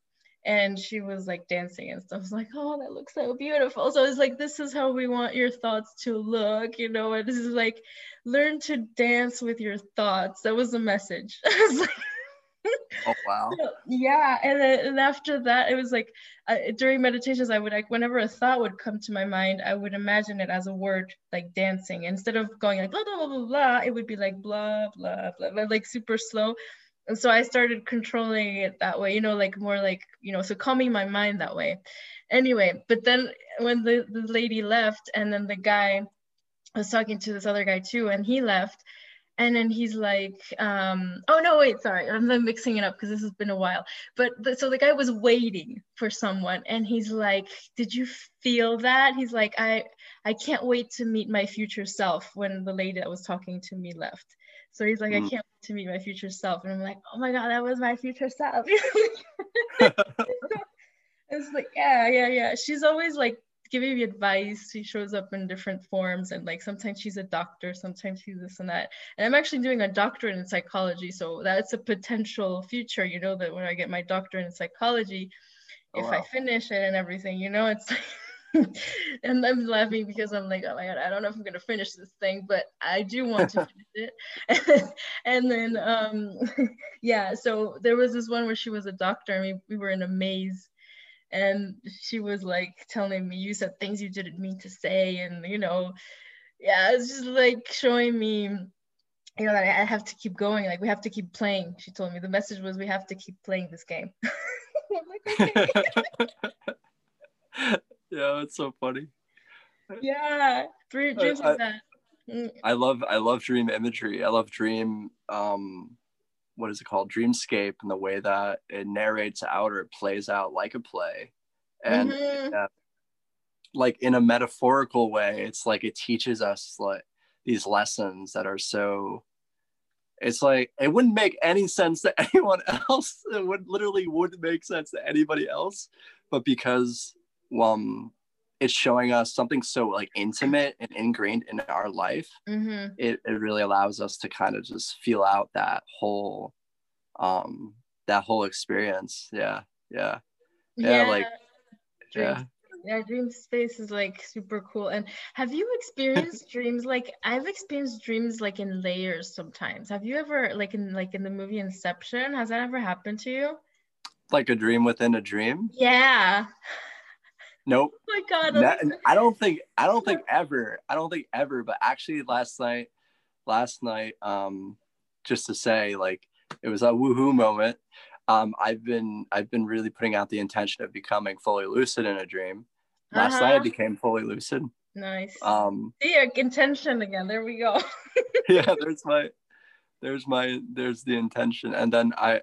And she was like dancing and stuff. I was like, oh, that looks so beautiful. So it's like, this is how we want your thoughts to look, you know. And this is like, learn to dance with your thoughts. That was the message. I was like, oh wow. So, yeah. And then, and after that, it was like during meditations, I would like, whenever a thought would come to my mind, I would imagine it as a word, like dancing. Instead of going like blah blah blah blah blah, it would be like blah blah blah blah, like super slow. And so I started controlling it that way, you know, like more like, you know, so calming my mind that way. Anyway, but then when the lady left, and then the guy was talking to this other guy too, and he left. And then he's like, oh no, wait, sorry, I'm mixing it up because this has been a while. But so the guy was waiting for someone, and he's like, did you feel that? He's like, I can't wait to meet my future self, when the lady that was talking to me left. So he's like, I can't wait to meet my future self. And I'm like, oh my God, that was my future self. It's like, yeah. She's always like giving me advice. She shows up in different forms, and like sometimes she's a doctor, sometimes she's this and that. And I'm actually doing a doctorate in psychology, so that's a potential future, you know, that when I get my doctorate in psychology, I finish it and everything, you know, it's like, and I'm laughing because I'm like, oh my God, I don't know if I'm gonna finish this thing, but I do want to finish it. And then yeah, so there was this one where she was a doctor, and we were in a maze. And she was like telling me, you said things you didn't mean to say, and you know, yeah, it's just like showing me, you know, that I have to keep going, like we have to keep playing. She told me the message was, we have to keep playing this game. I'm like, okay. Yeah, it's so funny. Yeah, dreams like that. I love dream imagery. I love dream what is it called, dreamscape, and the way that it narrates out, or it plays out like a play, and like in a metaphorical way, it's like it teaches us like these lessons that are so, it's like it wouldn't make any sense to anyone else, it wouldn't make sense to anybody else, but because it's showing us something so like intimate and ingrained in our life. It really allows us to kind of just feel out that whole that whole experience. Like dream space is like super cool. And have you experienced dreams? Like, I've experienced dreams like in layers sometimes. Have you ever, like in the movie Inception, has that ever happened to you? Like a dream within a dream? Yeah. Nope. Oh my God. I don't think ever, but actually last night, just to say, like, it was a woohoo moment. I've been really putting out the intention of becoming fully lucid in a dream. Last night I became fully lucid. Nice. See your intention again. There we go. Yeah, there's the intention. And then I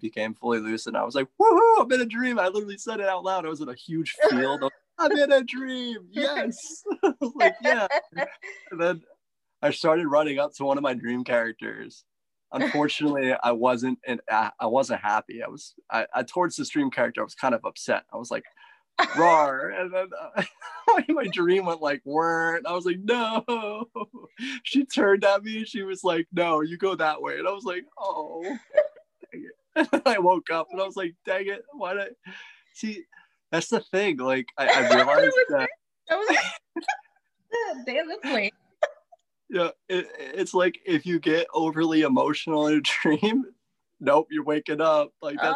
became fully lucid. And I was like, woohoo, I'm in a dream. I literally said it out loud. I was in a huge field. I'm in a dream. Yes. I was like, yeah. And then I started running up to one of my dream characters. Unfortunately, I wasn't happy. I towards this dream character, I was kind of upset. I was like, "Rar!" And then my dream went like, "Word!" I was like, "No." She turned at me. She was like, "No, you go that way." And I was like, "Oh, dang it!" And then I woke up and I was like, "Dang it! Why did I?" See, that's the thing. Like, I realized that they look like. Yeah, it's like if you get overly emotional in a dream, nope, you're waking up. Like that's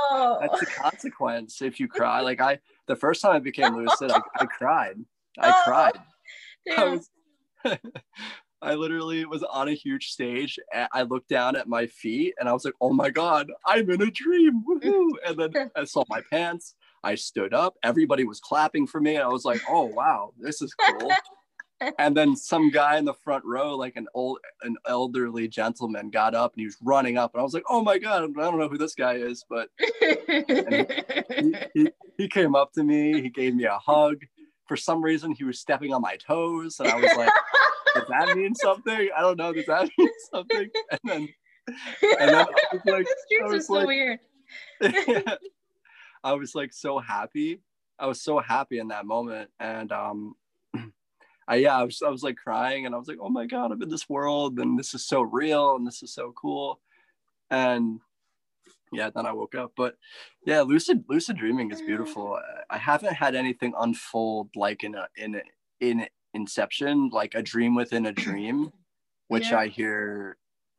the consequence if you cry. Like the first time I became lucid, I cried. I cried. I literally was on a huge stage. I looked down at my feet and I was like, "Oh my God, I'm in a dream!" Woohoo! And then I saw my pants. I stood up. Everybody was clapping for me. And I was like, "Oh wow, this is cool." And then some guy in the front row, like an elderly gentleman, got up and he was running up. And I was like, "Oh my God, I don't know who this guy is." But he came up to me. He gave me a hug. For some reason, he was stepping on my toes. And I was like, "Does that mean something? I don't know. Does that mean something?" And then I was like, weird. I was like so happy. I was so happy in that moment. And, I was like crying and I was like, "Oh my God, I'm in this world and this is so real and this is so cool." And yeah, then I woke up. But yeah, lucid dreaming is beautiful. I haven't had anything unfold like in Inception, like a dream within a dream, which I hear,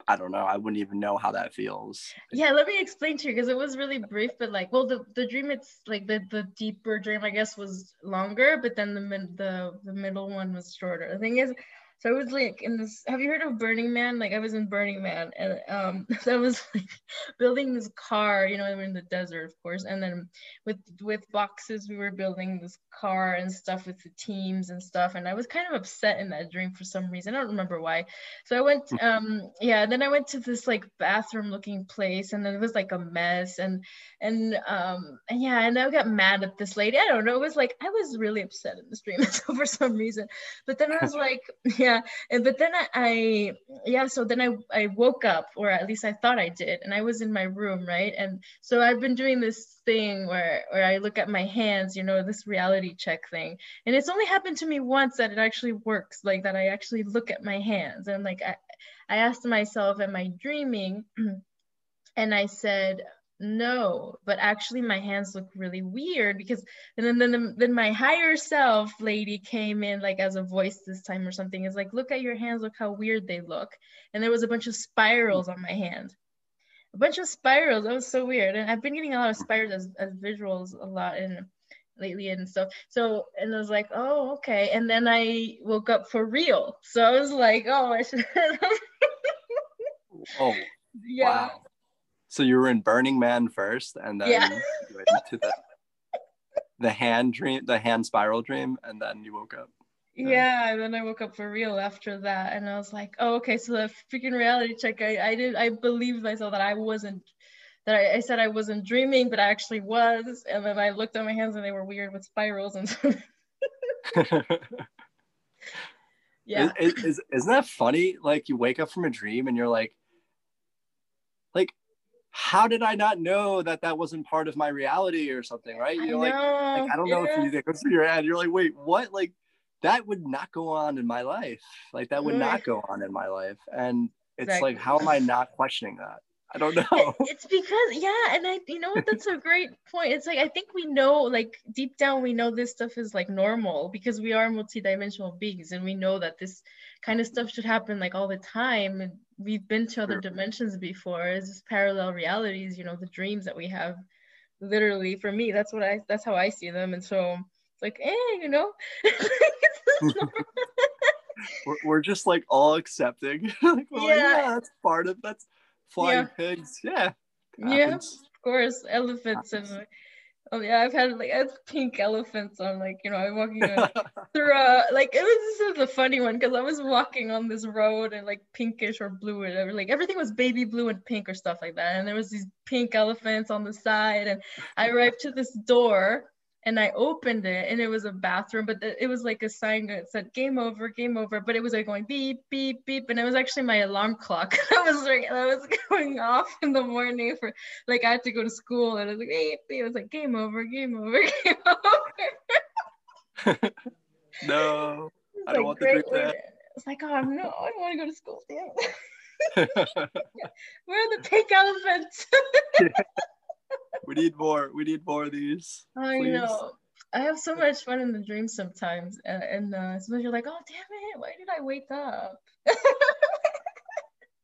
I don't know, I wouldn't even know how that feels. Yeah, let me explain to you, because it was really brief, but like, well, the dream, it's like the deeper dream, I guess, was longer, but then the middle one was shorter. The thing is, so I was like in this, have you heard of Burning Man? Like, I was in Burning Man, and so I was like building this car, you know, we were in the desert, of course, and then with boxes, we were building this car and stuff with the teams and stuff, and I was kind of upset in that dream for some reason. I don't remember why. So I went, then I went to this like bathroom looking place, and then it was like a mess, and I got mad at this lady. I don't know, it was like, I was really upset in this dream for some reason, but then I was like, yeah. So then I woke up, or at least I thought I did, and I was in my room, right? And so I've been doing this thing where I look at my hands, you know, this reality check thing, and it's only happened to me once that it actually works, like that I actually look at my hands, and like I asked myself, am I dreaming? And I said, no, but actually my hands look really weird, because then my higher self lady came in like as a voice this time or something. It's like, look at your hands, look how weird they look. And there was a bunch of spirals on my hand. A bunch of spirals. That was so weird. And I've been getting a lot of spirals as visuals a lot in lately and stuff. So, and I was like, oh, okay. And then I woke up for real. So I was like, oh, I should. Oh, yeah. Wow. So you were in Burning Man first, and then you went to the hand dream, the hand spiral dream, and then you woke up. Yeah, and then I woke up for real after that, and I was like, oh, okay, so the freaking reality check, I believed myself that I wasn't, that I said I wasn't dreaming, but I actually was, and then I looked at my hands, and they were weird with spirals, and yeah. Isn't that funny? Like, you wake up from a dream, and you're like, how did I not know that wasn't part of my reality or something, right? You're like I don't know if you go through your head. You're like, wait, what? Like, that would not go on in my life. Like, that would not go on in my life. And it's like, how am I not questioning that? I don't know. It's because, yeah, and I, you know what, that's a great point. It's like, I think we know, like, deep down, we know this stuff is like normal because we are multidimensional beings, and we know that this kind of stuff should happen like all the time. And we've been to other dimensions before. It's just parallel realities, you know, the dreams that we have. Literally, for me, that's what I, that's how I see them. And so it's like, you know. We're just like all accepting. Like, well, yeah, that's part of, that's flying pigs. Yeah. Yeah, of course. Elephants. And oh yeah, I've had like pink elephants on, like, you know, I'm walking through like, it was, this is a funny one because I was walking on this road and like pinkish or blue or whatever, like everything was baby blue and pink or stuff like that, and there was these pink elephants on the side, and I arrived to this door and I opened it and it was a bathroom, but it was like a sign that said game over, but it was like going beep, beep, beep. And it was actually my alarm clock that was going off in the morning for, like, I had to go to school, and it was like, beep, beep. It was like, game over, game over, game over. No, I don't want to drink that. It's like, oh no, I don't want to go to school. Damn it. Where are the pink elephants? We need more of these. I know. I have so much fun in the dream sometimes, and sometimes you're like, oh damn it, why did I wake up?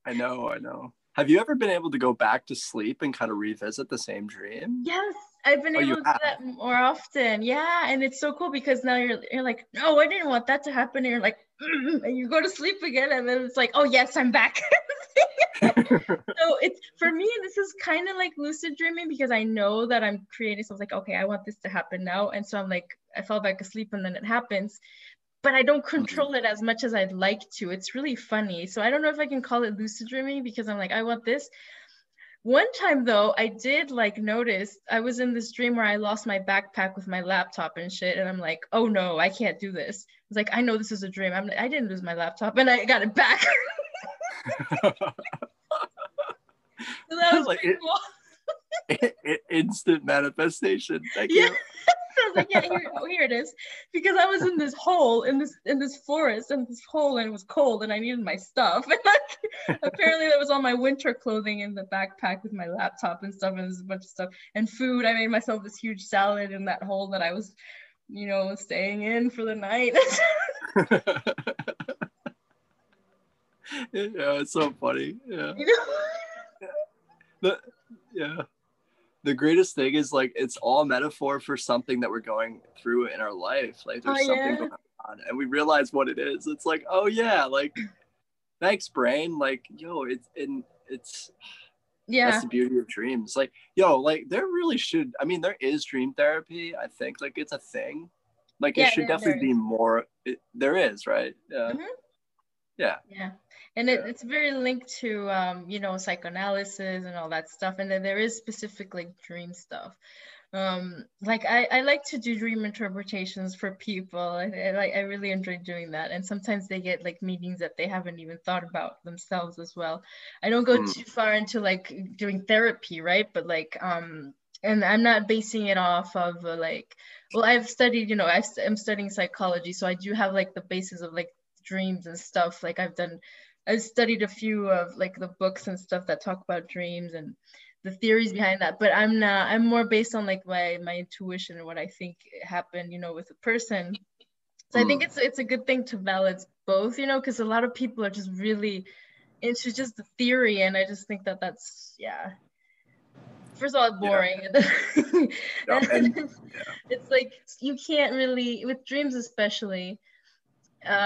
I know. Have you ever been able to go back to sleep and kind of revisit the same dream? Yes, I've been able to do that more often. Yeah, and it's so cool because now you're like, no, I didn't want that to happen. And you're like, and you go to sleep again, and then it's like, oh yes, I'm back. So it's, for me, this is kind of like lucid dreaming because I know that I'm creating, so I was like, okay, I want this to happen now, and so I'm like, I fell back asleep and then it happens, but I don't control it as much as I'd like to. It's really funny. So I don't know if I can call it lucid dreaming because I'm like, I want this. One time though, I did like notice, I was in this dream where I lost my backpack with my laptop and shit, and I'm like, oh no, I can't do this. It's like, I know this is a dream. I didn't lose my laptop and I got it back. So that was like, pretty cool. Instant manifestation. Thank you. I was like, yeah, here it is, because I was in this hole, in this forest, in this hole, and it was cold, and I needed my stuff. And like, apparently, there was all my winter clothing in the backpack with my laptop and stuff, and there's a bunch of stuff and food. I made myself this huge salad in that hole that I was, you know, staying in for the night. Yeah, it's so funny. Yeah. You know? The greatest thing is, like, it's all metaphor for something that we're going through in our life. Like, there's something going on, and we realize what it is. It's like, oh yeah, like, thanks brain. Like, yo, that's the beauty of dreams. Like, yo, like, there is dream therapy, I think. Like, it's a thing. Like, it should definitely be more. There is, right? Yeah. Mm-hmm. Yeah. And it's very linked to, you know, psychoanalysis and all that stuff. And then there is specific, like, dream stuff. Like, I like to do dream interpretations for people. I really enjoy doing that. And sometimes they get, like, meanings that they haven't even thought about themselves as well. I don't go too far into, like, doing therapy, right? But, like, and I'm not basing it off of, like, well, I've studied, you know, I'm studying psychology. So I do have, like, the basis of, like, dreams and stuff. Like, I've studied a few of, like, the books and stuff that talk about dreams and the theories behind that, but I'm more based on, like, my intuition and what I think happened, you know, with a person. So I think it's a good thing to balance both, you know, because a lot of people are just really into just the theory, and I just think that that's first of all, boring. It's like, you can't really, with dreams especially,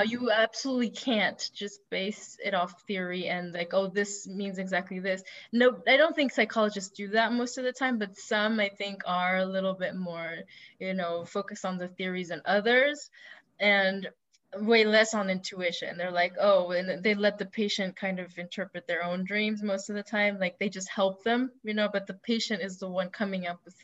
you absolutely can't just base it off theory and like, oh, this means exactly this. No, I don't think psychologists do that most of the time, but some, I think, are a little bit more, you know, focused on the theories than others and way less on intuition. They're like, oh, and they let the patient kind of interpret their own dreams most of the time. Like, they just help them, you know, but the patient is the one coming up with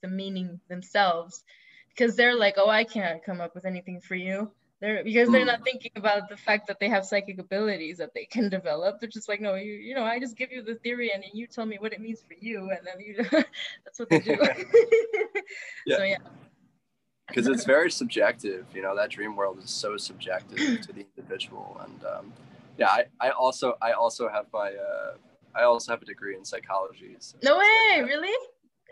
the meaning themselves, because they're like, oh, I can't come up with anything for you. Because they're not thinking about the fact that they have psychic abilities that they can develop. They're just like, no, you know, I just give you the theory and you tell me what it means for you, and then that's what they do. Yeah. So yeah, because it's very subjective, you know. That dream world is so subjective to the individual, and I also have my I also have a degree in psychology. So no way, like really?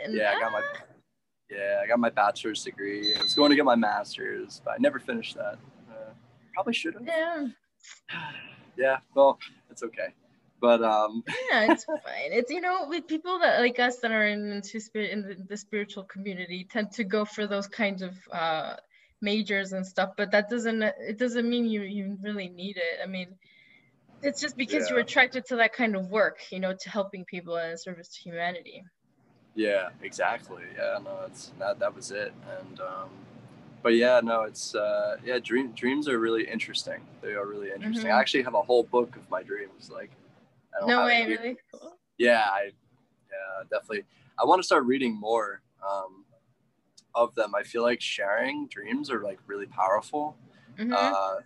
Yeah, I got my bachelor's degree. I was going to get my master's, but I never finished that. Probably should have. Yeah. Yeah. Well, it's okay. But yeah, it's fine. It's, you know, with people that like us that are in the spiritual community tend to go for those kinds of majors and stuff, but it doesn't mean you really need it. I mean, it's just because you're attracted to that kind of work, you know, to helping people and service to humanity. Yeah, exactly. Yeah, no, it's not, that was it. And but yeah, no, it's yeah, dreams are really interesting. They are really interesting. Mm-hmm. I actually have a whole book of my dreams, like no way, really? Cool. Yeah, definitely. I want to start reading more of them. I feel like sharing dreams are like really powerful. Mm-hmm.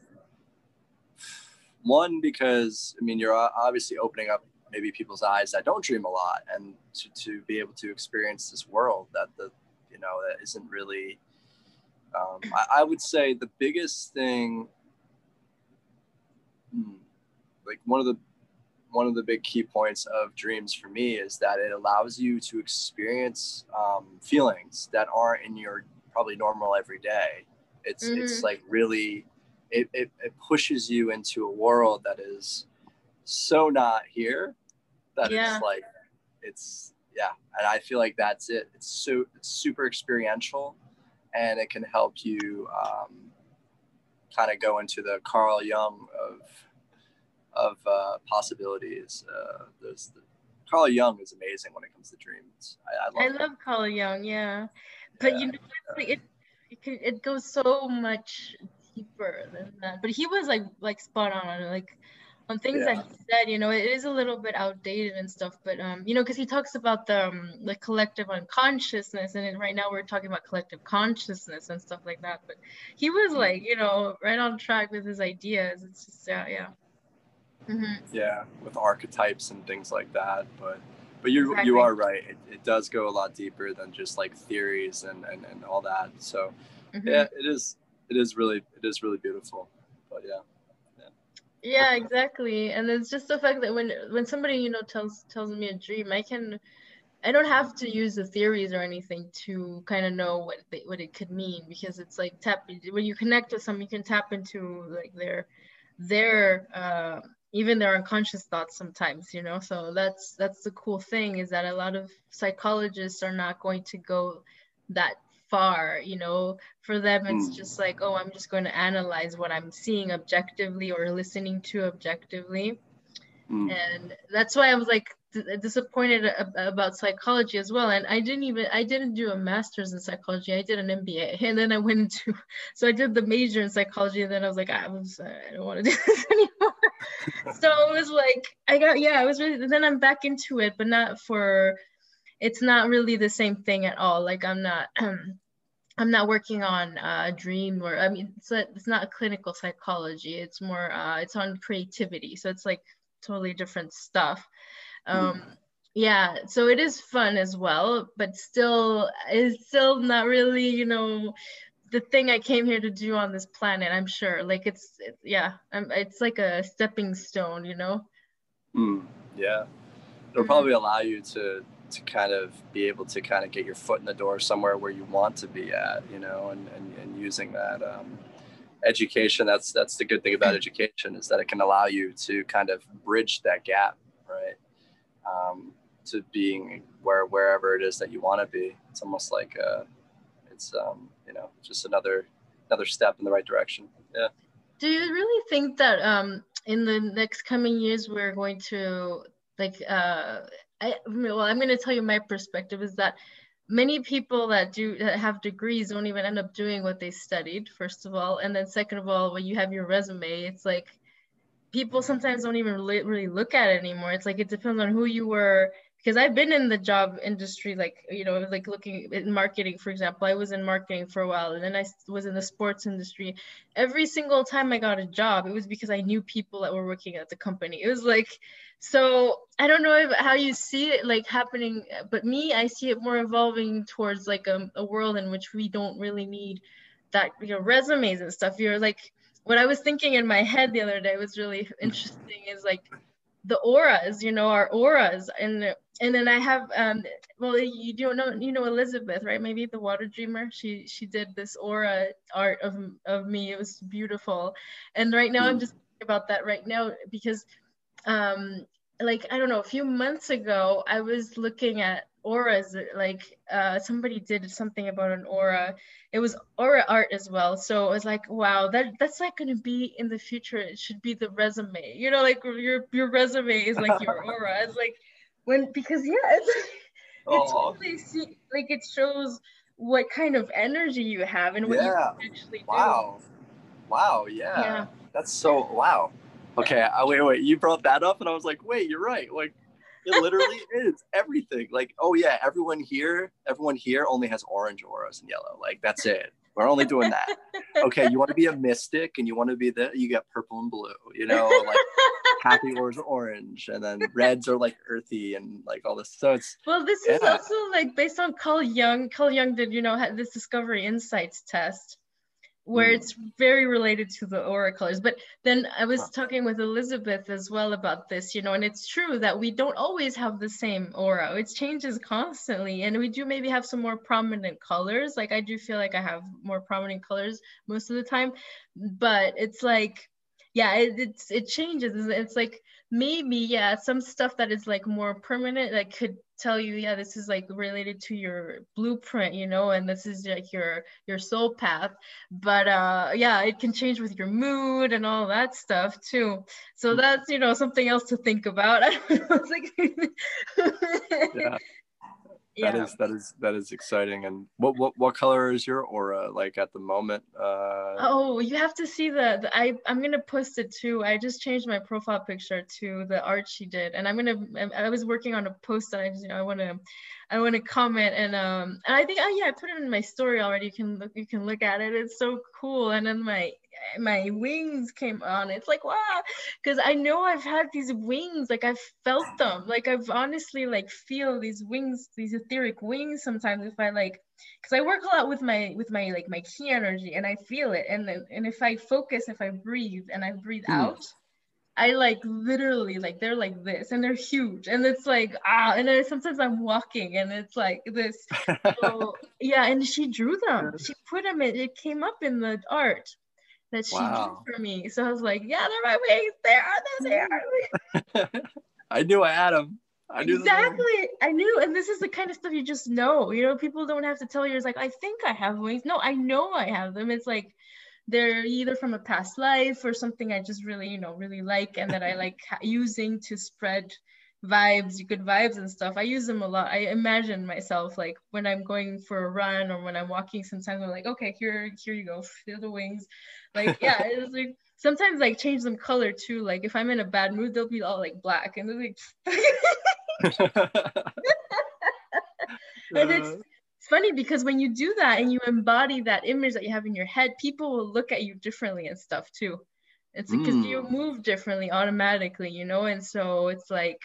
One, because I mean, you're obviously opening up maybe people's eyes that don't dream a lot, and to be able to experience this world that that isn't really. I would say the biggest thing, like one of the big key points of dreams for me is that it allows you to experience feelings that aren't in your probably normal everyday. It's like really, it pushes you into a world that is so not here that it's like, And I feel like that's it. It's super experiential, and it can help you kind of go into the Carl Jung of possibilities. Carl Jung is amazing when it comes to dreams. I love Carl Jung, but you know, it goes so much deeper than that. But he was like spot on, like on things that he said. You know, it is a little bit outdated and stuff, but you know, because he talks about the collective unconsciousness, and right now we're talking about collective consciousness and stuff like that. But he was like, you know, right on track with his ideas. It's just Mm-hmm. Yeah, with archetypes and things like that, but you are right. It does go a lot deeper than just like theories and all that. So yeah, it is really beautiful. But yeah, exactly. And it's just the fact that when somebody, you know, tells me a dream, I don't have to use the theories or anything to kind of know what it could mean, because it's like when you connect with someone, you can tap into like even their unconscious thoughts sometimes, you know. So that's the cool thing, is that a lot of psychologists are not going to go that far, you know. For them, it's just like, oh, I'm just going to analyze what I'm seeing objectively or listening to objectively. And that's why I was like disappointed about psychology as well. And I didn't do a master's in psychology. I did an MBA, and then I did the major in psychology, and then I was like, I don't want to do this anymore. So it was like, then I'm back into it, but it's not really the same thing at all. Like I'm not working on a dream, or, I mean, it's not clinical psychology. It's more, it's on creativity. So it's like totally different stuff. So it is fun as well, but still, it's still not really, you know, the thing I came here to do on this planet, I'm sure. Like it's like a stepping stone, you know? Yeah. It'll probably allow you to kind of be able to kind of get your foot in the door somewhere where you want to be at, you know, and using that education. That's the good thing about education, is that it can allow you to kind of bridge that gap, right? To being wherever it is that you want to be. It's almost like you know, just another step in the right direction. Yeah. Do you really think that in the next coming years we're going to I'm going to tell you my perspective, is that many people that have degrees don't even end up doing what they studied, first of all, and then second of all, when you have your resume, it's like people sometimes don't even really look at it anymore. It's like it depends on who you were. Because I've been in the job industry, like, you know, like looking at marketing, for example. I was in marketing for a while, and then I was in the sports industry. Every single time I got a job, it was because I knew people that were working at the company. It was like, so I don't know how you see it like happening, but me, I see it more evolving towards like a world in which we don't really need that, you know, resumes and stuff. You're like, what I was thinking in my head the other day was really interesting, is like, the auras, you know, our auras. And then I have, well, you don't know, you know, Elizabeth, right? Maybe the water dreamer, she did this aura art of me. It was beautiful. And right now I'm just thinking about that right now, because like, I don't know, a few months ago, I was looking at auras, like somebody did something about an aura. It was aura art as well. So it was like, wow, that's like going to be in the future. It should be the resume, you know, like your resume is like your aura. It's like, when, because yeah, it's really see, like it shows what kind of energy you have and what you can actually do. Wow, yeah. That's so, wow. Okay, wait, you brought that up and I was like, wait, you're right. Like, it literally is everything. Like, oh yeah, everyone here only has orange auras and yellow. Like, that's it. We're only doing that. Okay, you want to be a mystic and you want to be you get purple and blue, you know, like, happy auras are orange, and then reds are like earthy and like all this. So it's is also like based on Carl Jung. Carl Jung did, you know, this Discovery Insights test, where it's very related to the aura colors. But then I was talking with Elizabeth as well about this, you know, and it's true that we don't always have the same aura. It changes constantly, and we do maybe have some more prominent colors. Like, I do feel like I have more prominent colors most of the time, but it's like, yeah, it changes. It's like, maybe, yeah, some stuff that is like more permanent, that could tell you, yeah, this is like related to your blueprint, you know, and this is like your soul path. But yeah, it can change with your mood and all that stuff too. So that's, you know, something else to think about. I don't know, it's like That is exciting. And what color is your aura like at the moment? Oh, you have to see the I'm gonna post it too. I just changed my profile picture to the art she did, and I was working on a post that I just, you know, I want to comment, and I think I put it in my story already. You can look at it. It's so cool. And then my wings came on. It's like, wow, because I know I've had these wings, like I've felt them, like I've honestly like feel these wings, these etheric wings sometimes, if I like, because I work a lot with my like my key energy, and I feel it, and if I focus, if I breathe and I breathe out, I like literally like they're like this, and they're huge, and it's like and then sometimes I'm walking and it's like this. So yeah, and she drew them, she put them in, it came up in the art that she did for me. So I was like, yeah, they're my wings. They are. I knew I had them. I knew. And this is the kind of stuff you just know. You know, people don't have to tell you. It's like, I think I have wings. No, I know I have them. It's like they're either from a past life or something I just really, you know, really like, and that I like using to spread vibes, good vibes and stuff. I use them a lot. I imagine myself like when I'm going for a run or when I'm walking, sometimes I'm like, okay, here you go, feel the wings. Like, yeah, it's like sometimes like change them color too. Like if I'm in a bad mood, they'll be all like black and they're like and it's funny because when you do that and you embody that image that you have in your head, people will look at you differently and stuff too. It's because you move differently automatically, you know? And so it's like,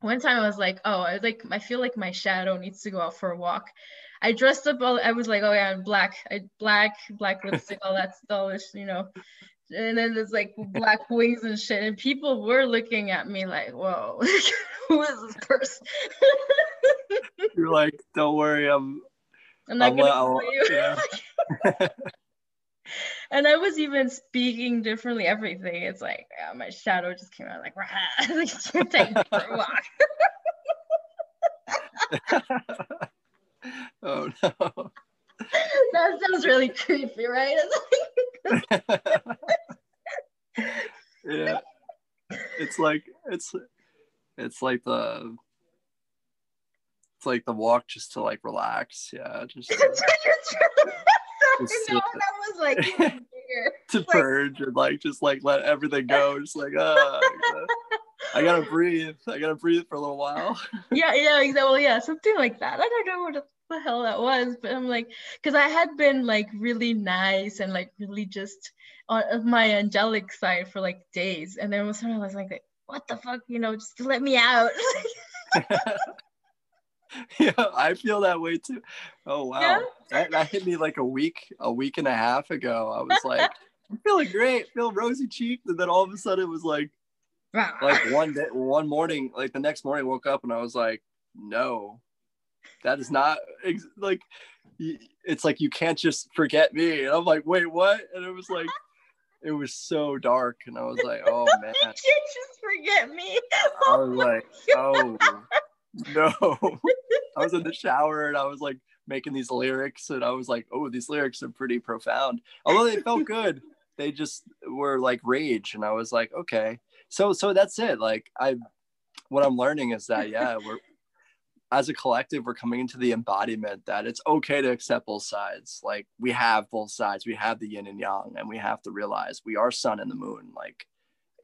one time I was like, oh, I feel like my shadow needs to go out for a walk. I dressed up I was like, oh yeah, I'm black. Black lipstick, all that stuff, you know? And then there's like black wings and shit. And people were looking at me like, whoa, who is this person? You're like, don't worry, I'm not going to kill you. Yeah. And I was even speaking differently, everything. It's like, yeah, my shadow just came out like, rah, like, can't take me for a walk. Oh no. That sounds really creepy, right? Yeah. It's like the walk just to like relax. Yeah. Just I know, that was like to purge and like just like let everything go. Just like I gotta breathe for a little while. Yeah, exactly. Well, yeah, something like that. I don't know what the hell that was, but I'm like, because I had been like really nice and like really just on my angelic side for like days, and then all of a sudden I was like, what the fuck, you know, just let me out. Yeah, I feel that way too. Oh wow, yeah? that hit me like a week and a half ago. I was like, I'm feeling great, feel rosy cheeked, and then all of a sudden it was like, Like one morning, like the next morning I woke up and I was like, no, that is not like, it's like, you can't just forget me. And I'm like, wait, what? And it was like, it was so dark. And I was like, oh man. You can't just forget me. I was like, oh no. I was in the shower and I was like making these lyrics and I was like, oh, these lyrics are pretty profound. Although they felt good. They just were like rage. And I was like, okay. So that's it. Like what I'm learning is that, yeah, we're as a collective, we're coming into the embodiment that it's okay to accept both sides. Like we have both sides, we have the yin and yang, and we have to realize we are sun and the moon. Like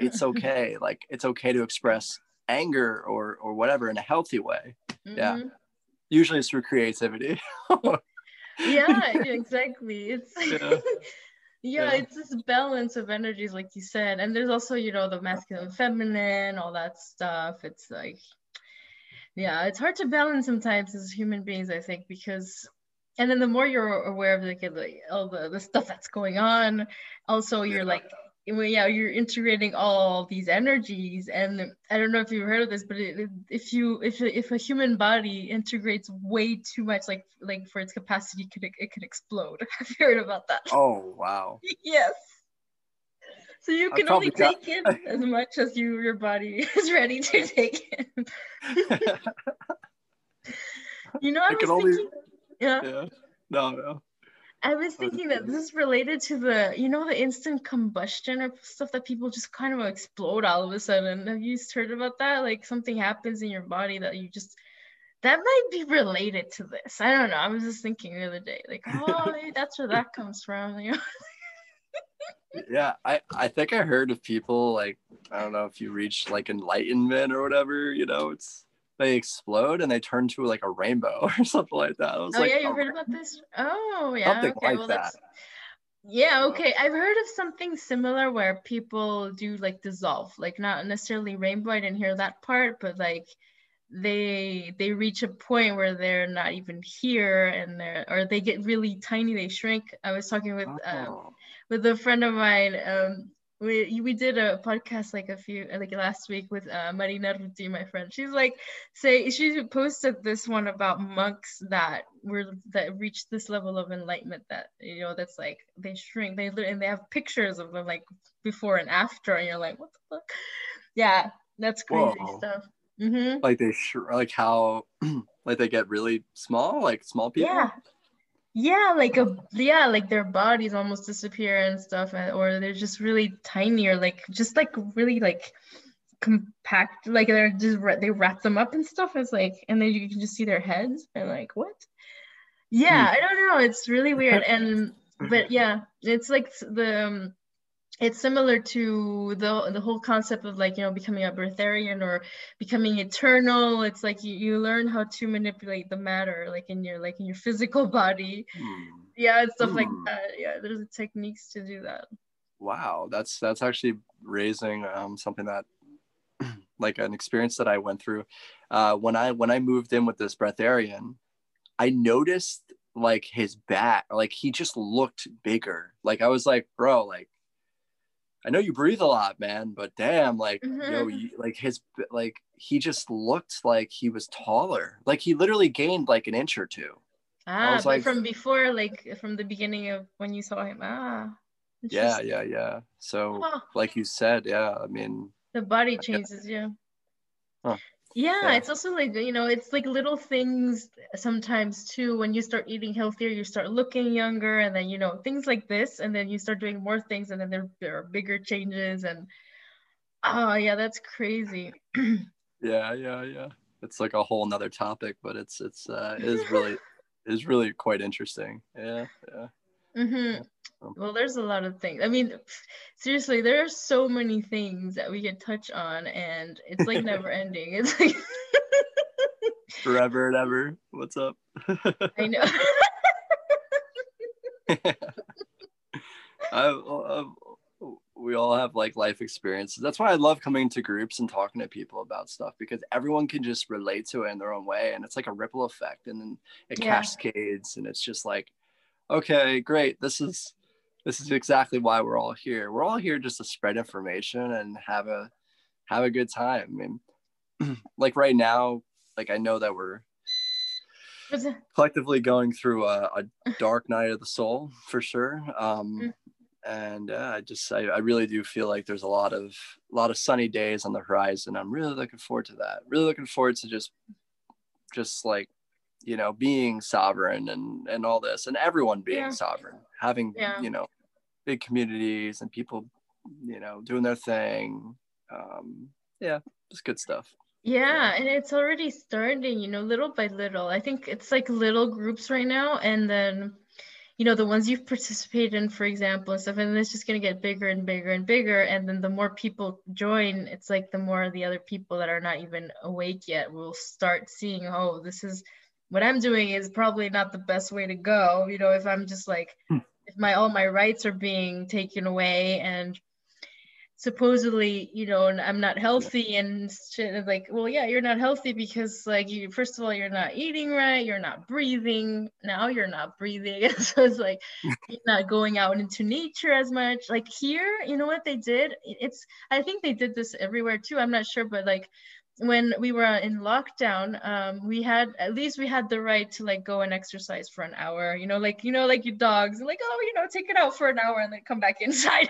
it's okay. Like it's okay to express anger or whatever in a healthy way. Mm-hmm. Yeah. Usually it's through creativity. Yeah, exactly. It's like, yeah. Yeah, it's this balance of energies, like you said. And there's also, you know, the masculine and feminine, all that stuff. It's like, yeah, it's hard to balance sometimes as human beings, I think, because, and then the more you're aware of like all the stuff that's going on, also you're like, yeah, you're integrating all these energies. And I don't know if you've heard of this, but if a human body integrates way too much, like for its capacity, it could explode. Have you heard about that? Oh wow. Yes. So you can only take in as much as your body is ready to take in. You know, I was thinking that this is related to the, you know, the instant combustion or stuff that people just kind of explode all of a sudden. Have you heard about that? Like something happens in your body that you just, that might be related to this. I don't know. I was just thinking the other day, like, oh, that's where that comes from. You know? Yeah, I think I heard of people, like, I don't know if you reach like enlightenment or whatever, you know, it's, they explode and they turn to like a rainbow or something like that. I was like, yeah, you've heard about this? Oh, yeah. Something okay, like well, that. Yeah, okay. I've heard of something similar where people do like dissolve, like not necessarily rainbow. I didn't hear that part, but like they reach a point where they're not even here and they get really tiny, they shrink. I was talking with a friend of mine. We did a podcast last week with Marina Ruti, my friend. She's like, she posted this one about monks that reached this level of enlightenment that, you know, that's like they shrink, and they have pictures of them like before and after, and you're like, what the fuck? Yeah, that's crazy stuff. Mm-hmm. Like they like how like they get really small, like small people. Yeah. Yeah, like their bodies almost disappear and stuff, or they're just really tiny, or like just like really like compact, like they're just they wrap them up and stuff. It's like, and then you can just see their heads and like what? Yeah, I don't know. It's really weird, but yeah, it's like it's similar to the whole concept of like, you know, becoming a breatharian or becoming eternal. It's like you learn how to manipulate the matter, like in your physical body. Yeah, and stuff like that. Yeah, there's techniques to do that. Wow, that's actually raising something that, like an experience that I went through when I moved in with this breatharian. I noticed like his back, like he just looked bigger. Like I was like, bro, like, I know you breathe a lot, man, but damn, like, yo, like he just looked like he was taller. Like he literally gained like an inch or two. Ah, but like, from before, like from the beginning of when you saw him. Ah. Yeah. So like you said, yeah, I mean. The body changes, yeah. Huh. Yeah, it's also like, you know, it's like little things sometimes too. When you start eating healthier, you start looking younger, and then, you know, things like this, and then you start doing more things, and then there are bigger changes, and oh yeah, that's crazy. Yeah. It's like a whole nother topic, but it is really quite interesting. Yeah. Mm-hmm. Well, there's a lot of things. I mean, seriously, there are so many things that we could touch on, and it's like never ending. It's like forever and ever. What's up? I know. We all have like life experiences. That's why I love coming to groups and talking to people about stuff, because everyone can just relate to it in their own way, and it's like a ripple effect, and then it cascades, and it's just like, okay, great. This is exactly why we're all here. We're all here just to spread information and have a have a good time. And like right now, like I know that we're collectively going through a dark night of the soul for sure. And I really do feel like there's a lot of sunny days on the horizon. I'm really looking forward to that. Really looking forward to just like, you know, being sovereign and all this, and everyone being sovereign, having, you know, big communities and people, you know, doing their thing. Just good stuff. Yeah, and it's already starting, you know, little by little. I think it's like little groups right now, and then, you know, the ones you've participated in, for example, and stuff, and it's just going to get bigger and bigger and bigger. And then the more people join, it's like the more the other people that are not even awake yet will start seeing, oh, this is what I'm doing is probably not the best way to go. You know, if I'm just like, if all my rights are being taken away and supposedly, you know, and I'm not healthy and shit, like, well, yeah, you're not healthy because like you, first of all, you're not eating right, you're not breathing, now you're not breathing. So it's like, you're not going out into nature as much. Like here, you know what they did? I think they did this everywhere too, I'm not sure, but like when we were in lockdown, we had the right to like go and exercise for an hour, you know, like your dogs, like, oh, you know, take it out for an hour and then come back inside.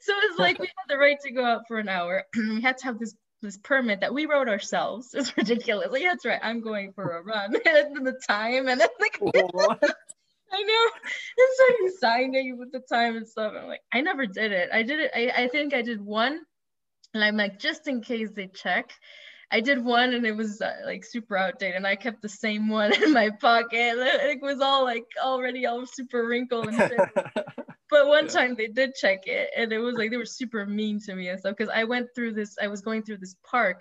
So it's like we had the right to go out for an hour. We had to have this permit that we wrote ourselves. It's ridiculous. Like, that's right, I'm going for a run. And then the time, and then like I know. And so you signed it, you put the time and stuff. I'm like, I never did it. I did it. I think I did one, and I'm like, just in case they check. I did one and it was like super outdated, and I kept the same one in my pocket. It was all like already all super wrinkled and shit. But one time they did check it, and it was like, they were super mean to me and stuff, because I was going through this park,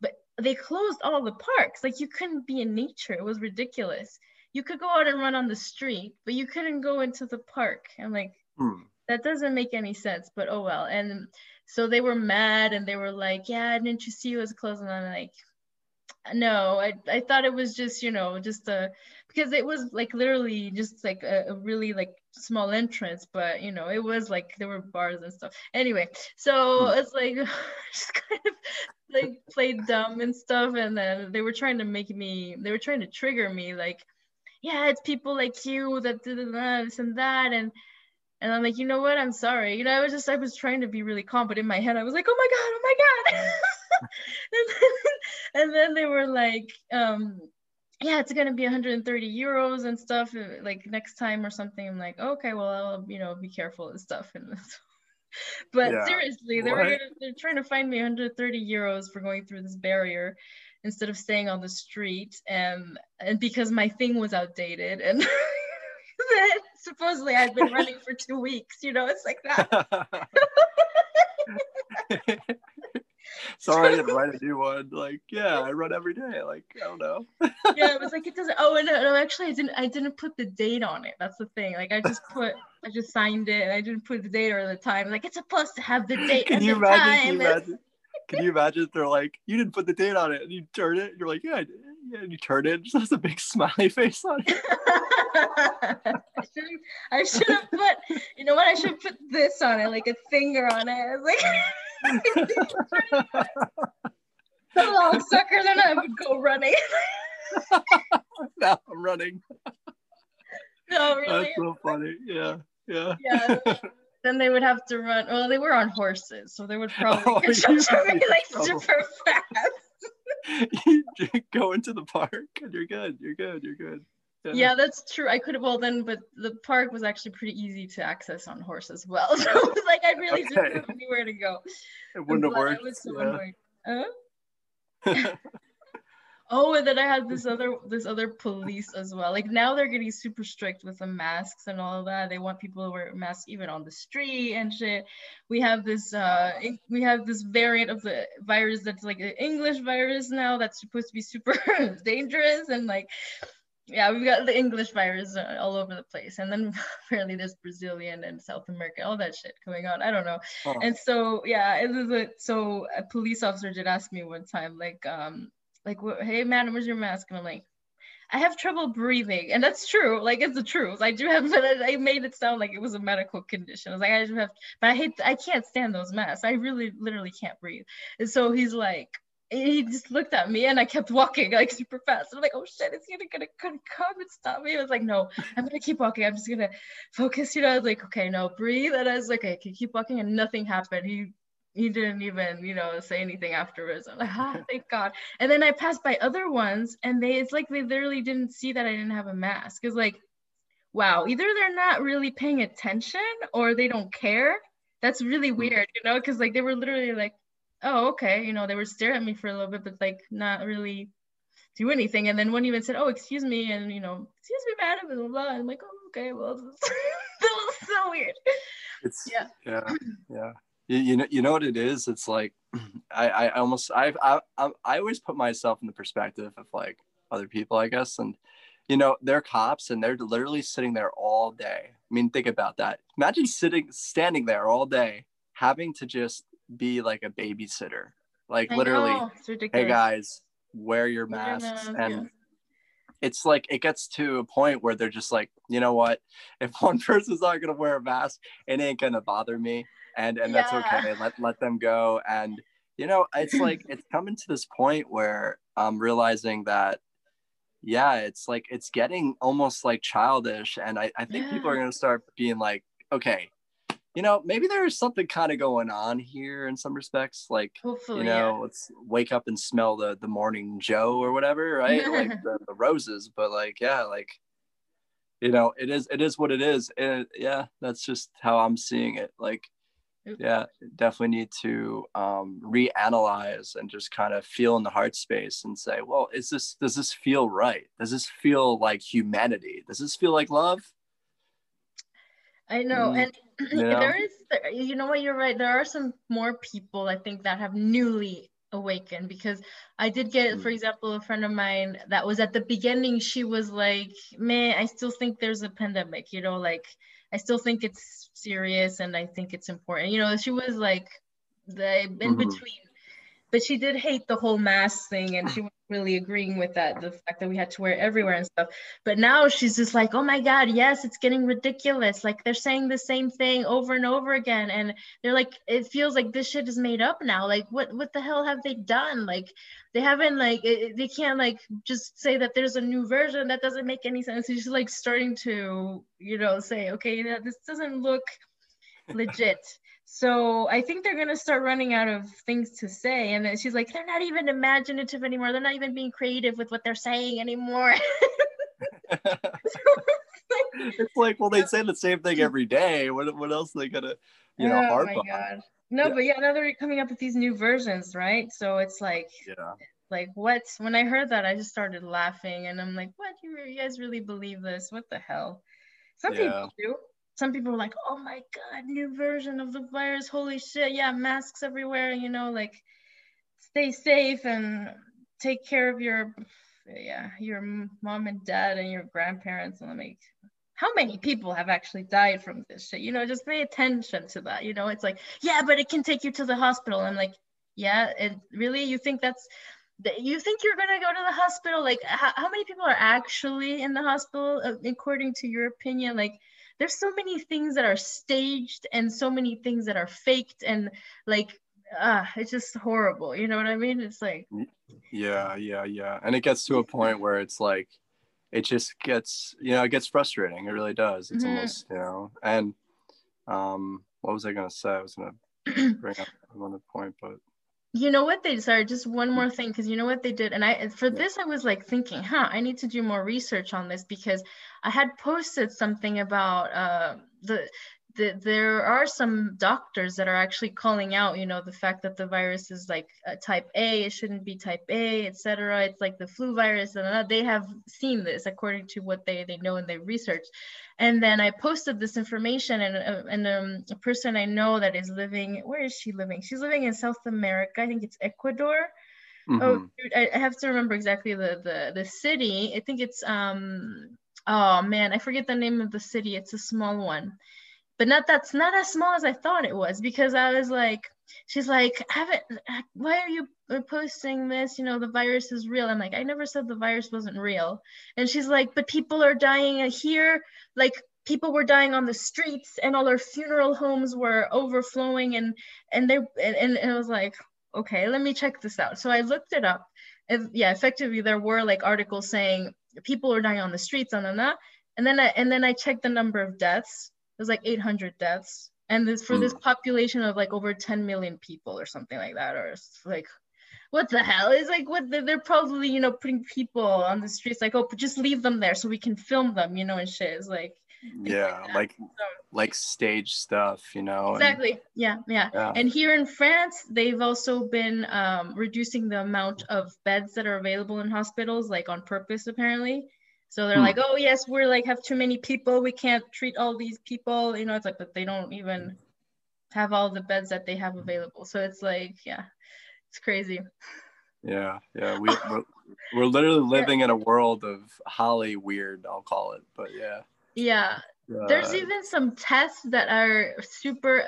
but they closed all the parks. Like you couldn't be in nature. It was ridiculous. You could go out and run on the street, but you couldn't go into the park. I'm like, that doesn't make any sense, but oh well. And so they were mad, and they were like, yeah, didn't you see it was closed? And I'm like, no, I thought it was just, you know, just because it was like literally just like a really like small entrance, but you know, it was like there were bars and stuff. Anyway, so it's like just kind of like played dumb and stuff, and then they were trying to trigger me, like, yeah, it's people like you that did this and that, and I'm like, you know what, I'm sorry. You know, I was trying to be really calm, but in my head I was like, oh my god. And then they were like, yeah, it's gonna be 130 euros and stuff, like next time or something. I'm like, okay, well, I'll, you know, be careful and stuff. And but seriously, they're trying to find me 130 euros for going through this barrier instead of staying on the street, and because my thing was outdated, and supposedly I've been running for 2 weeks. You know, it's like that. Sorry, I didn't write a new one. Like, yeah, I run every day. Like, I don't know. Yeah, it was like, it doesn't. Oh, and no, actually, I didn't put the date on it. That's the thing. Like, I just signed it, and I didn't put the date or the time. Like, it's supposed to have the date. Can you imagine if they're like, you didn't put the date on it, and you turn it, and you're like, yeah, I did. Yeah, and you turn it, and it just has a big smiley face on it. I should have put, you know what? I should have put this on it, like a finger on it. I was like. So long, suckers, and I would go running. Now I'm running. No, really. That's so funny. Yeah. Then they would have to run. Well, they were on horses, so they would probably like super fast. You go into the park, and you're good. Yeah, that's true. I could have, well then, but the park was actually pretty easy to access on horse as well. So it was like, I really didn't have anywhere to go. It wouldn't have worked. Oh, and then I had this other police as well. Like now they're getting super strict with the masks and all of that. They want people to wear masks even on the street and shit. We have this variant of the virus that's like an English virus now that's supposed to be super dangerous, and like, yeah, we've got the English virus all over the place. And then apparently there's Brazilian and South America, all that shit going on. I don't know. Oh. And so, yeah, so a police officer did ask me one time, like, hey, madam, where's your mask? And I'm like, I have trouble breathing. And that's true. Like, it's the truth. I do have, I made it sound like it was a medical condition. I was like, I just have, but I can't stand those masks. I really, literally can't breathe. And so he's like, he just looked at me and I kept walking like super fast. I'm like, oh shit, is he gonna come and stop me? I was like, no, I'm gonna keep walking. I'm just gonna focus, you know. I was like, okay, no, breathe. And I was like, okay, I can keep walking, and nothing happened. He didn't even, you know, say anything afterwards. I'm like, ah, thank God. And then I passed by other ones, and it's like they literally didn't see that I didn't have a mask. It's like, wow, either they're not really paying attention or they don't care. That's really weird, you know, because like they were literally like, oh, okay, you know, they were staring at me for a little bit, but like not really do anything. And then one even said, oh, excuse me, and you know, excuse me, madam, blah, blah, blah. I'm like, oh, okay, well, that was so weird. It's yeah. You know what it is? It's like I always put myself in the perspective of like other people, I guess, and you know, they're cops and they're literally sitting there all day. I mean, think about that. Imagine standing there all day, having to just be like a babysitter, like literally, hey guys, wear your masks, and yeah. It's like it gets to a point where they're just like, you know what, if one person's not gonna wear a mask, it ain't gonna bother me, and yeah. That's okay, let them go. And you know, it's like it's coming to this point where I'm realizing that, yeah, it's like it's getting almost like childish, and I think yeah. People are gonna start being like, okay, you know, maybe there's something kind of going on here in some respects. Like, hopefully, you know, yeah. Let's wake up and smell the morning Joe or whatever, right? Like the roses. But like, yeah, like, you know, it is what it is. And yeah, that's just how I'm seeing it. Like, yeah, definitely need to reanalyze and just kind of feel in the heart space and say, well, does this feel right? Does this feel like humanity? Does this feel like love? I know. And yeah. You know what, you're right. There are some more people, I think, that have newly awakened, because I did get, for example, a friend of mine that was at the beginning, she was like, man, I still think there's a pandemic, you know, like, I still think it's serious and I think it's important. You know, she was like the in between, but she did hate the whole mask thing, and she was really agreeing with that, the fact that we had to wear it everywhere and stuff. But now she's just like, oh my God, yes, it's getting ridiculous. Like, they're saying the same thing over and over again, and they're like, it feels like this shit is made up now. Like, what the hell have they done? Like, they haven't, like, they can't, like, just say that there's a new version. That doesn't make any sense. She's like starting to, you know, say, okay, you know, this doesn't look legit. So I think they're going to start running out of things to say. And then she's like, they're not even imaginative anymore. They're not even being creative with what they're saying anymore. It's like, well, they say the same thing every day. What else are they going to, you know, harp on? God. No, yeah. But yeah, now they're coming up with these new versions, right? So it's like, yeah. Like, what? When I heard that, I just started laughing. And I'm like, what? You guys really believe this? What the hell? Some people do. Some people were like, oh my God, new version of the virus, holy shit, yeah, masks everywhere, you know, like, stay safe and take care of your mom and dad and your grandparents. And like, how many people have actually died from this shit? You know, just pay attention to that. You know, it's like, yeah, but it can take you to the hospital. I'm like, yeah, it really, you think you're gonna go to the hospital? Like, how many people are actually in the hospital, according to your opinion? Like, there's so many things that are staged and so many things that are faked, and like, it's just horrible. You know what I mean? It's like, yeah. And it gets to a point where it's like, it just gets, you know, it gets frustrating. It really does. It's almost, you know, and what was I going to say? I was going to bring up another point, but. You know what just one more thing, because you know what they did, and this I was like thinking, I need to do more research on this, because I had posted something about there are some doctors that are actually calling out, you know, the fact that the virus is like type A, it shouldn't be type A, etc. It's like the flu virus, and they have seen this according to what they know and they researched. And then I posted this information, and a person I know that is living, where is she living? She's living in South America. I think it's Ecuador. Oh, dude, I have to remember exactly the city. I think it's I forget the name of the city. It's a small one. But that's not as small as I thought it was, because I was like, she's like, why are you posting this? You know, the virus is real. I'm like, I never said the virus wasn't real. And she's like, but people are dying here. Like, people were dying on the streets, and all our funeral homes were overflowing. And I was like, okay, let me check this out. So I looked it up. And yeah, effectively, there were like articles saying people are dying on the streets, and then I checked the number of deaths. It was like 800 deaths. And this for this population of like over 10 million people or something like that, or like, what the hell? It's like, what they're probably, you know, putting people on the streets, like, oh, but just leave them there so we can film them, you know, and shit. It's like, yeah, like stage stuff, you know. Exactly. And, yeah. And here in France, they've also been reducing the amount of beds that are available in hospitals, like on purpose, apparently. So they're like, oh yes, we're like have too many people. We can't treat all these people. You know, it's like, but they don't even have all the beds that they have available. So it's like, yeah, it's crazy. Yeah. We're literally living in a world of holly weird, I'll call it. But yeah. There's even some tests that are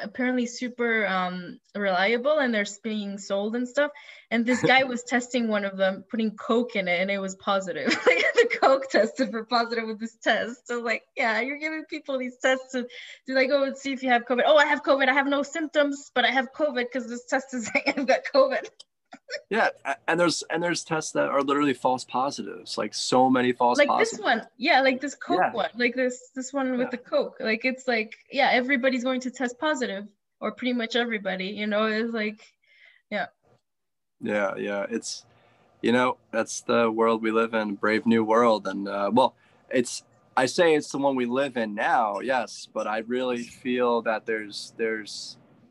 apparently super reliable, and they're being sold and stuff. And this guy was testing one of them, putting coke in it, and it was positive. Like the coke tested for positive with this test. So like, yeah, you're giving people these tests to do like, oh, let's see if you have COVID. Oh, I have COVID. I have no symptoms, but I have COVID because this test is saying I've got COVID. Yeah, and there's tests that are literally false positives, like so many false positives. Like this one, yeah, like this coke one, like this one with the coke. Like it's like, yeah, everybody's going to test positive, or pretty much everybody, you know, it's like, yeah. Yeah, it's, you know, that's the world we live in, brave new world. And well, I say it's the one we live in now, yes, but I really feel that there's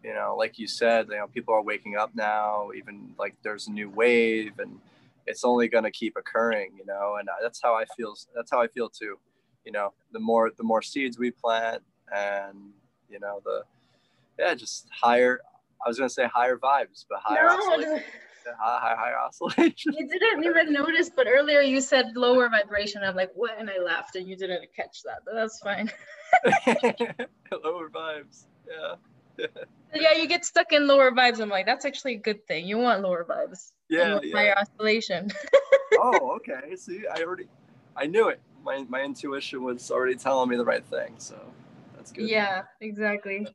you know, like you said, you know, people are waking up now, even like there's a new wave, and it's only going to keep occurring, you know, and that's how I feel too, you know, the more seeds we plant, and, you know, just higher vibes, but higher oscillation. Higher oscillation. You didn't even notice, but earlier you said lower vibration. I'm like, what? And I laughed, and you didn't catch that, but that's fine. Lower vibes, yeah. Yeah, you get stuck in lower vibes. I'm like, that's actually a good thing. You want lower vibes. Yeah. Higher oscillation. Oh, okay. See, I knew it. My intuition was already telling me the right thing. So that's good. Yeah, exactly.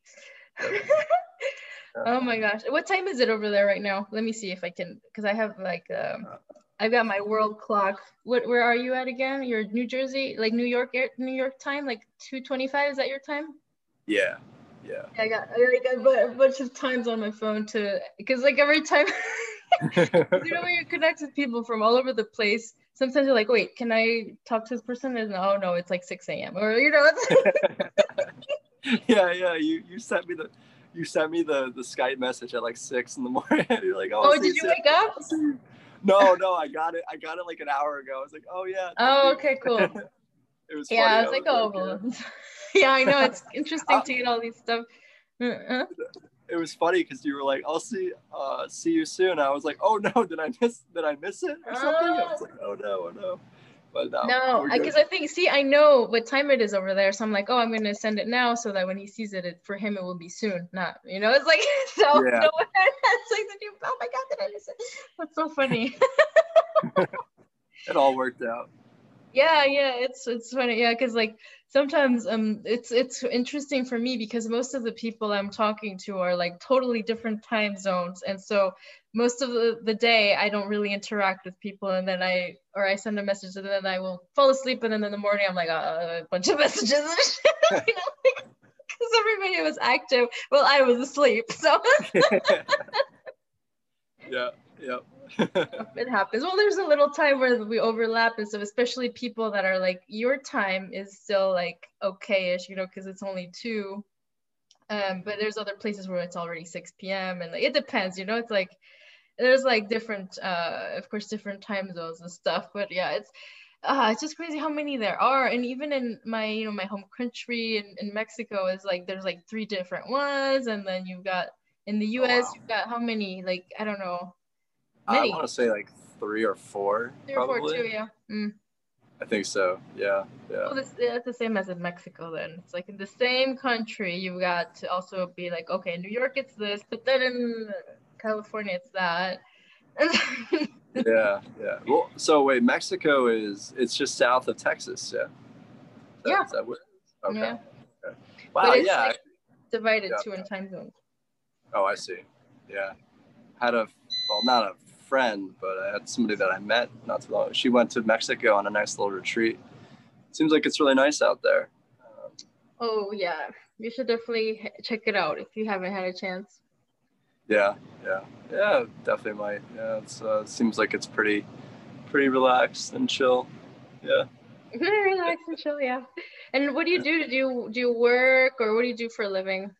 Oh my gosh. What time is it over there right now? Let me see if I can, because I have like, I've got my world clock. Where are you at again? You're New Jersey, like New York time, like 2:25. Is that your time? Yeah. Yeah. I got a bunch of times on my phone because like every time, you know, when you connect with people from all over the place, sometimes you're like, wait, can I talk to this person? And oh no, it's like 6 a.m. or you know. Yeah. You sent me the Skype message at like 6 in the morning. You're like, oh, did you wake up? No, I got it like an hour ago. I was like, oh yeah. Oh, okay, cool. It was funny. I was like, oh. Well. Yeah, I know, it's interesting to get all these stuff. It was funny because you were like, I'll see you soon. I was like, oh no, did I miss it or something? I was like, oh no. But no, because I think, see, I know what time it is over there, so I'm like, oh, I'm gonna send it now so that when he sees it, for him it will be soon, not, you know, it's like, so yeah. No one has like the new, oh my god, did I miss it? That's so funny. It all worked out. Yeah, it's funny, yeah, because like sometimes it's interesting for me because most of the people I'm talking to are like totally different time zones, and so most of the day I don't really interact with people, and then I send a message and then I will fall asleep, and then in the morning I'm like a bunch of messages and shit, you know, because everybody was active while I was asleep, so yeah. It happens. Well, there's a little time where we overlap, and so especially people that are like, your time is still like okay-ish, you know, because it's only 2, but there's other places where it's already 6 p.m. and like, it depends, you know, it's like there's like different of course different time zones and stuff, but yeah, it's just crazy how many there are. And even in my, you know, my home country in Mexico is like there's like 3 different ones, and then you've got in the US, oh, wow. You've got how many, like I don't know. Many. I want to say like 3 or 4. 3 or 4 too, yeah. Mm. I think so. Yeah. Yeah. Well, it's the same as in Mexico then. It's like in the same country, you've got to also be like, okay, in New York it's this, but then in California it's that. Yeah. Yeah. Well, so wait, Mexico it's just south of Texas. Yeah. So, yeah. Is that what, okay. Yeah. Okay. Wow. But it's, yeah. Like, divided two in time zones. Oh, I see. Yeah. Had a, well, not a friend, but I had somebody that I met not too long. She went to Mexico on a nice little retreat. Seems like it's really nice out there. Oh yeah, you should definitely check it out if you haven't had a chance. Yeah, definitely might. Yeah, it seems like it's pretty relaxed and chill. Yeah. Relax and chill, yeah. And what do you do? Do you work, or what do you do for a living?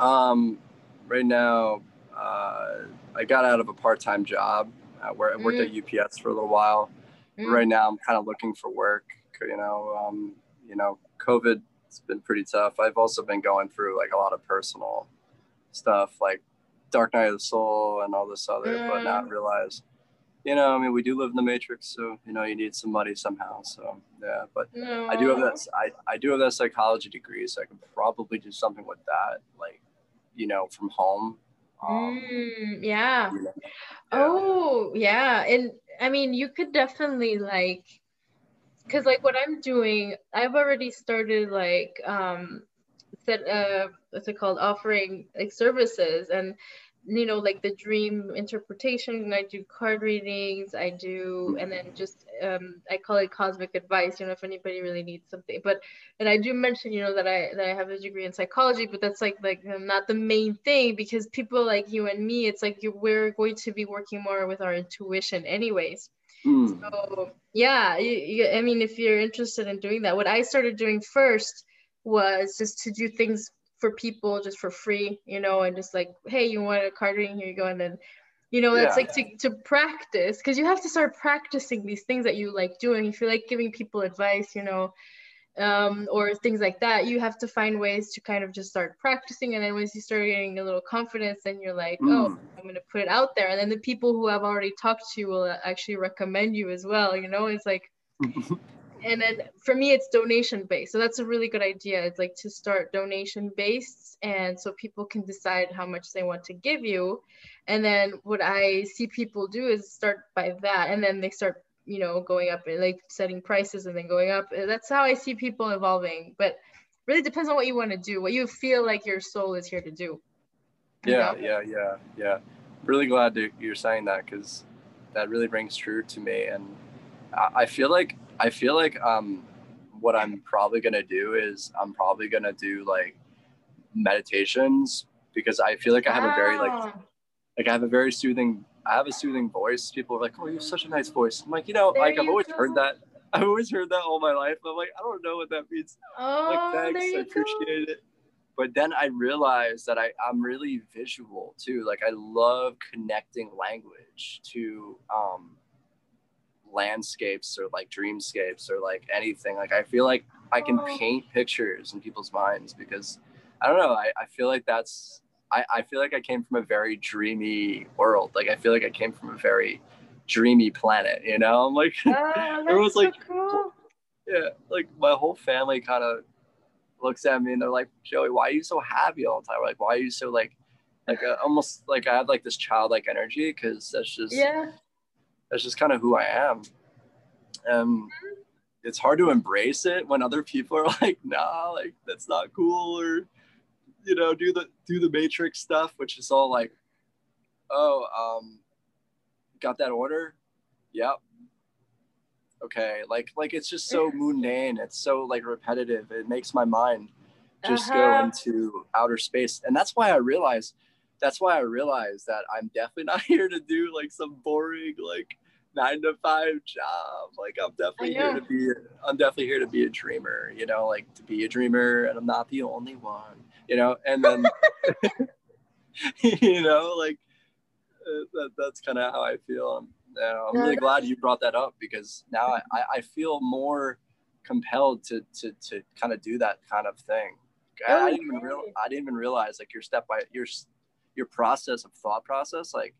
Right now, I got out of a part-time job where I worked at UPS for a little while. Mm. Right now, I'm kind of looking for work. COVID's been pretty tough. I've also been going through like a lot of personal stuff, like Dark Night of the Soul and all this other, but not realize. You know, I mean, we do live in the Matrix, so you know, you need some money somehow. So yeah, but no. I do have that. I do have that psychology degree, so I could probably do something with that, like, you know, from home. Yeah. You know, yeah. Oh yeah, and I mean, you could definitely like, because like what I'm doing, I've already started like what's it called, offering like services and. You know, like the dream interpretation, I do card readings, and then just, I call it cosmic advice, you know, if anybody really needs something, and I do mention, you know, that I have a degree in psychology, but that's like not the main thing, because people like you and me, it's like, we're going to be working more with our intuition anyways. Mm. So yeah, I mean, if you're interested in doing that, what I started doing first was just to do things for people just for free, you know, and just like, hey, you want a card reading, here you go. And then, you know, that's to practice, because you have to start practicing these things that you like doing. If you like giving people advice, you know, or things like that, you have to find ways to kind of just start practicing. And then once you start getting a little confidence, then you're like, oh, I'm going to put it out there. And then the people who have already talked to you will actually recommend you as well. You know, it's like, and then for me, it's donation based. So that's a really good idea. It's like to start donation based. And so people can decide how much they want to give you. And then what I see people do is start by that. And then they start, you know, going up and like setting prices and then going up. That's how I see people evolving. But really depends on what you want to do, what you feel like your soul is here to do. Yeah. Really glad that you're saying that, because that really rings true to me. And I feel like what I'm probably going to do is I'm probably going to do like meditations, because I feel like I have a very like I have a very soothing, I have a soothing voice. People are like, oh, you have such a nice voice. I'm like, you know, there like I've always heard that all my life. I'm like, I don't know what that means. Oh, like, thanks, I appreciate it. But then I realized that I'm really visual too. Like I love connecting language to, landscapes or like dreamscapes or like anything. Like I feel like I can paint pictures in people's minds, because I don't know, I feel like that's I feel like I came from a very dreamy world. Like I feel like I came from a very dreamy planet, you know. I'm like everyone's so like cool. Yeah, like my whole family kind of looks at me and they're like, Joey, why are you so happy all the time? Like, why are you so like almost like I have like this childlike energy, because that's just that's just kind of who I am. It's hard to embrace it when other people are like, nah, like that's not cool, or you know, do the Matrix stuff, which is all like, oh, got that order? Yep. Okay. Like it's just so mundane. It's so like repetitive. It makes my mind just go into outer space. And that's why I realized that I'm definitely not here to do like some boring like 9-to-5 job. Like I'm definitely here to be a dreamer, you know, like to be a dreamer, and I'm not the only one, you know. And then you know, like that's kind of how I feel. I'm really glad you brought that up, because now I feel more compelled to kind of do that kind of thing. I didn't even realize like your process of thought process, like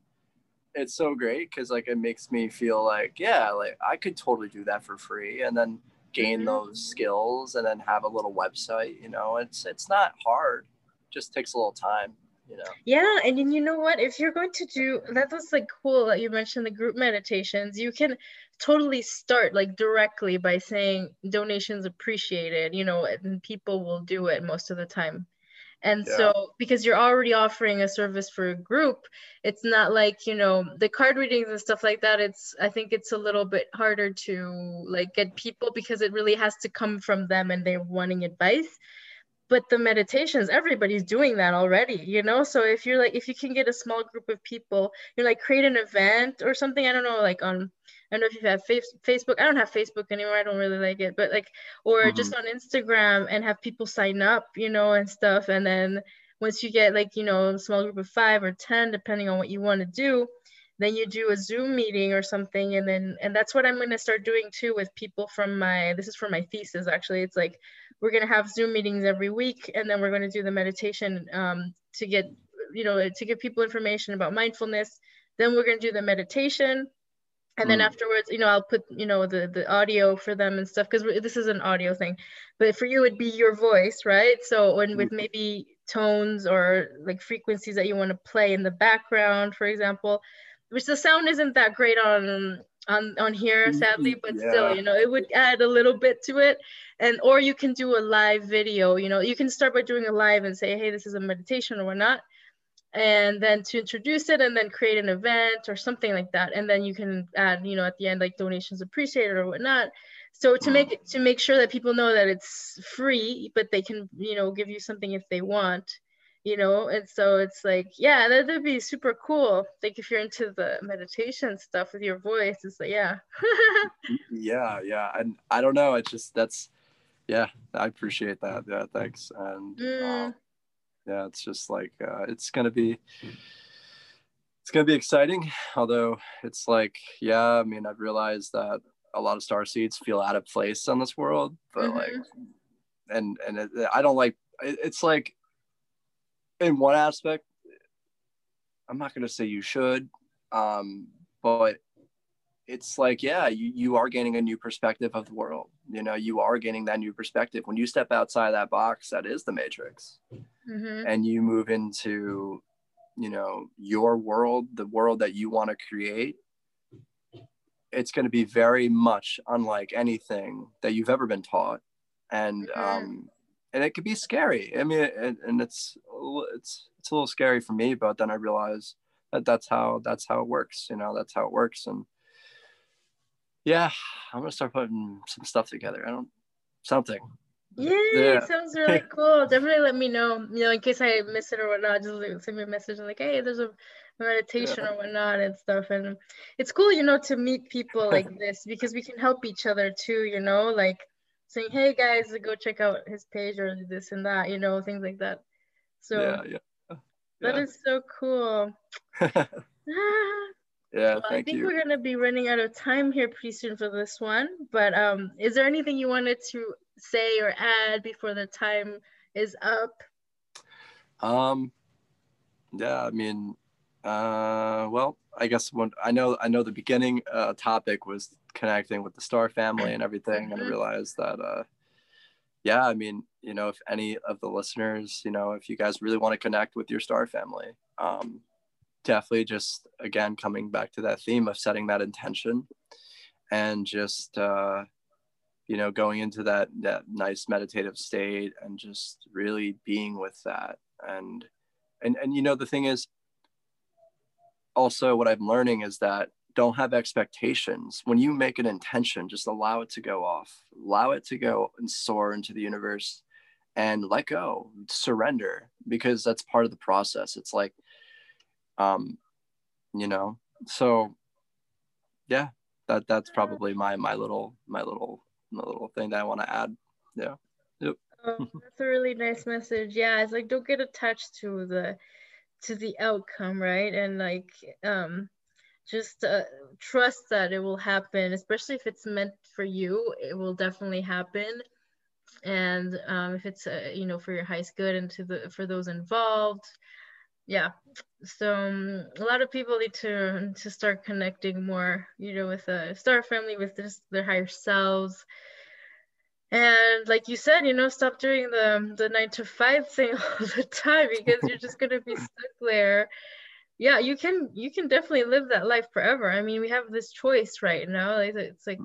it's so great because like it makes me feel like, yeah, like I could totally do that for free and then gain those skills and then have a little website, you know. It's not hard, just takes a little time, you know. Yeah, and you know what, if you're going to do that, was like cool that you mentioned the group meditations. You can totally start like directly by saying donations appreciated, you know, and people will do it most of the time. And so, because you're already offering a service for a group, it's not like, you know, the card readings and stuff like that. It's, I think it's a little bit harder to like get people because it really has to come from them and they're wanting advice. But the meditations, everybody's doing that already, you know? So if you're like, if you can get a small group of people, you're like create an event or something, I don't know, like on, I don't know if you have Facebook. I don't have Facebook anymore. I don't really like it, but like, or just on Instagram and have people sign up, you know, and stuff. And then once you get like, you know, a small group of 5 or 10, depending on what you want to do, then you do a Zoom meeting or something. And then, and that's what I'm going to start doing too with people from my, this is for my thesis, actually. It's like, we're going to have Zoom meetings every week. And then we're going to do the meditation to get, you know, to give people information about mindfulness. Then we're going to do the meditation. And then afterwards, you know, I'll put, you know, the audio for them and stuff, because this is an audio thing, but for you, it'd be your voice, right? So, and with maybe tones or like frequencies that you want to play in the background, for example, which the sound isn't that great on here, sadly, but still, you know, it would add a little bit to it. And, or you can do a live video, you know, you can start by doing a live and say, hey, this is a meditation or whatnot. And then to introduce it and then create an event or something like that. And then you can add, you know, at the end, like donations appreciated or whatnot. So to make sure that people know that it's free, but they can, you know, give you something if they want, you know? And so it's like, yeah, that'd be super cool. Like if you're into the meditation stuff with your voice, it's like, yeah. Yeah. And I don't know. It's just, that's, yeah, I appreciate that. Yeah. Thanks. And yeah, it's just like, it's going to be exciting. Although it's like, yeah, I mean, I've realized that a lot of starseeds feel out of place on this world, but like, and it, I don't like, it's like in one aspect, I'm not going to say you should, but it's like, yeah, you are gaining a new perspective of the world. You know, you are gaining that new perspective. When you step outside that box, that is the matrix. And you move into, you know, your world, the world that you want to create. It's going to be very much unlike anything that you've ever been taught. And and it could be scary. I mean, and it's a little scary for me, but then I realize that that's how it works. You know, that's how it works. And yeah, I'm going to start putting some stuff together. Something. Yeah, sounds really cool. Definitely let me know, you know, in case I miss it or whatnot, just send me a message and like, hey, there's a meditation or whatnot and stuff. And it's cool, you know, to meet people like this because we can help each other too, you know, like saying, hey guys, go check out his page or this and that, you know, things like that. So that is so cool. Yeah, well, I think we're going to be running out of time here pretty soon for this one, but is there anything you wanted to say or add before the time is up? Yeah, I mean, well, I guess when I know the beginning topic was connecting with the star family and everything, and I realized that, yeah, I mean, you know, if any of the listeners, you know, if you guys really want to connect with your star family, definitely just, again, coming back to that theme of setting that intention and just, you know, going into that nice meditative state and just really being with that. And you know, the thing is also what I'm learning is that don't have expectations. When you make an intention, just allow it to go off, allow it to go and soar into the universe and let go, surrender, because that's part of the process. It's like, you know, so yeah, that's probably my little thing that I want to add. Yeah. Yep. That's a really nice message. Yeah. It's like, don't get attached to the outcome. Right. And like, just trust that it will happen, especially if it's meant for you, it will definitely happen. And if it's, you know, for your highest good and for those involved, yeah, so a lot of people need to start connecting more, you know, with a star family, with this, their higher selves. And like you said, you know, stop doing the 9-to-5 thing all the time, because you're just going to be stuck there. Yeah, you can definitely live that life forever. I mean, we have this choice right now. It's like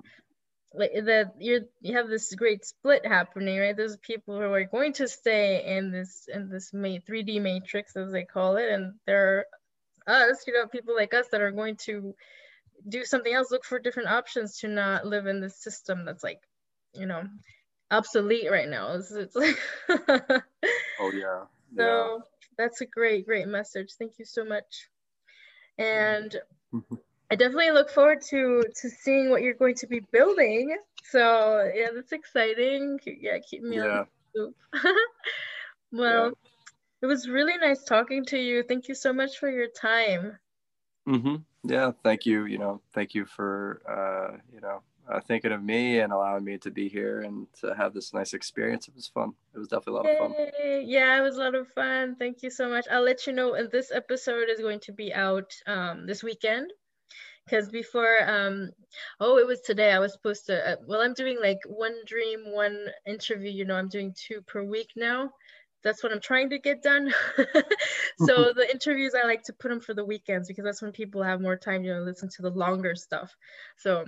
that you have this great split happening, right? There's people who are going to stay in this 3D matrix, as they call it, and there are us, you know, people like us that are going to do something else, look for different options to not live in this system that's like, you know, obsolete right now. It's like oh yeah. So yeah. That's a great message. Thank you so much. And I definitely look forward to seeing what you're going to be building. So yeah, that's exciting. Yeah, keep me on the loop. Well, it was really nice talking to you. Thank you so much for your time. Yeah, thank you. You know, thank you for you know, thinking of me and allowing me to be here and to have this nice experience. It was fun. It was definitely a lot of fun. Yeah, it was a lot of fun. Thank you so much. I'll let you know, and this episode is going to be out this weekend, because before it was today I was supposed to I'm doing like one dream, one interview, you know, I'm doing 2 per week now. That's what I'm trying to get done. So the interviews, I like to put them for the weekends, because that's when people have more time, you know, listen to the longer stuff. So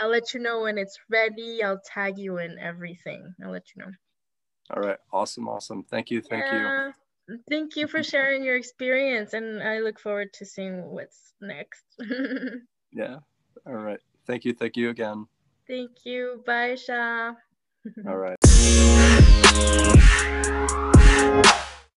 I'll let you know when it's ready. I'll tag you in everything. I'll let you know. All right. Awesome. Thank you. Thank you for sharing your experience. And I look forward to seeing what's next. Yeah. All right. Thank you. Thank you again. Thank you. Bye, Sha. All right.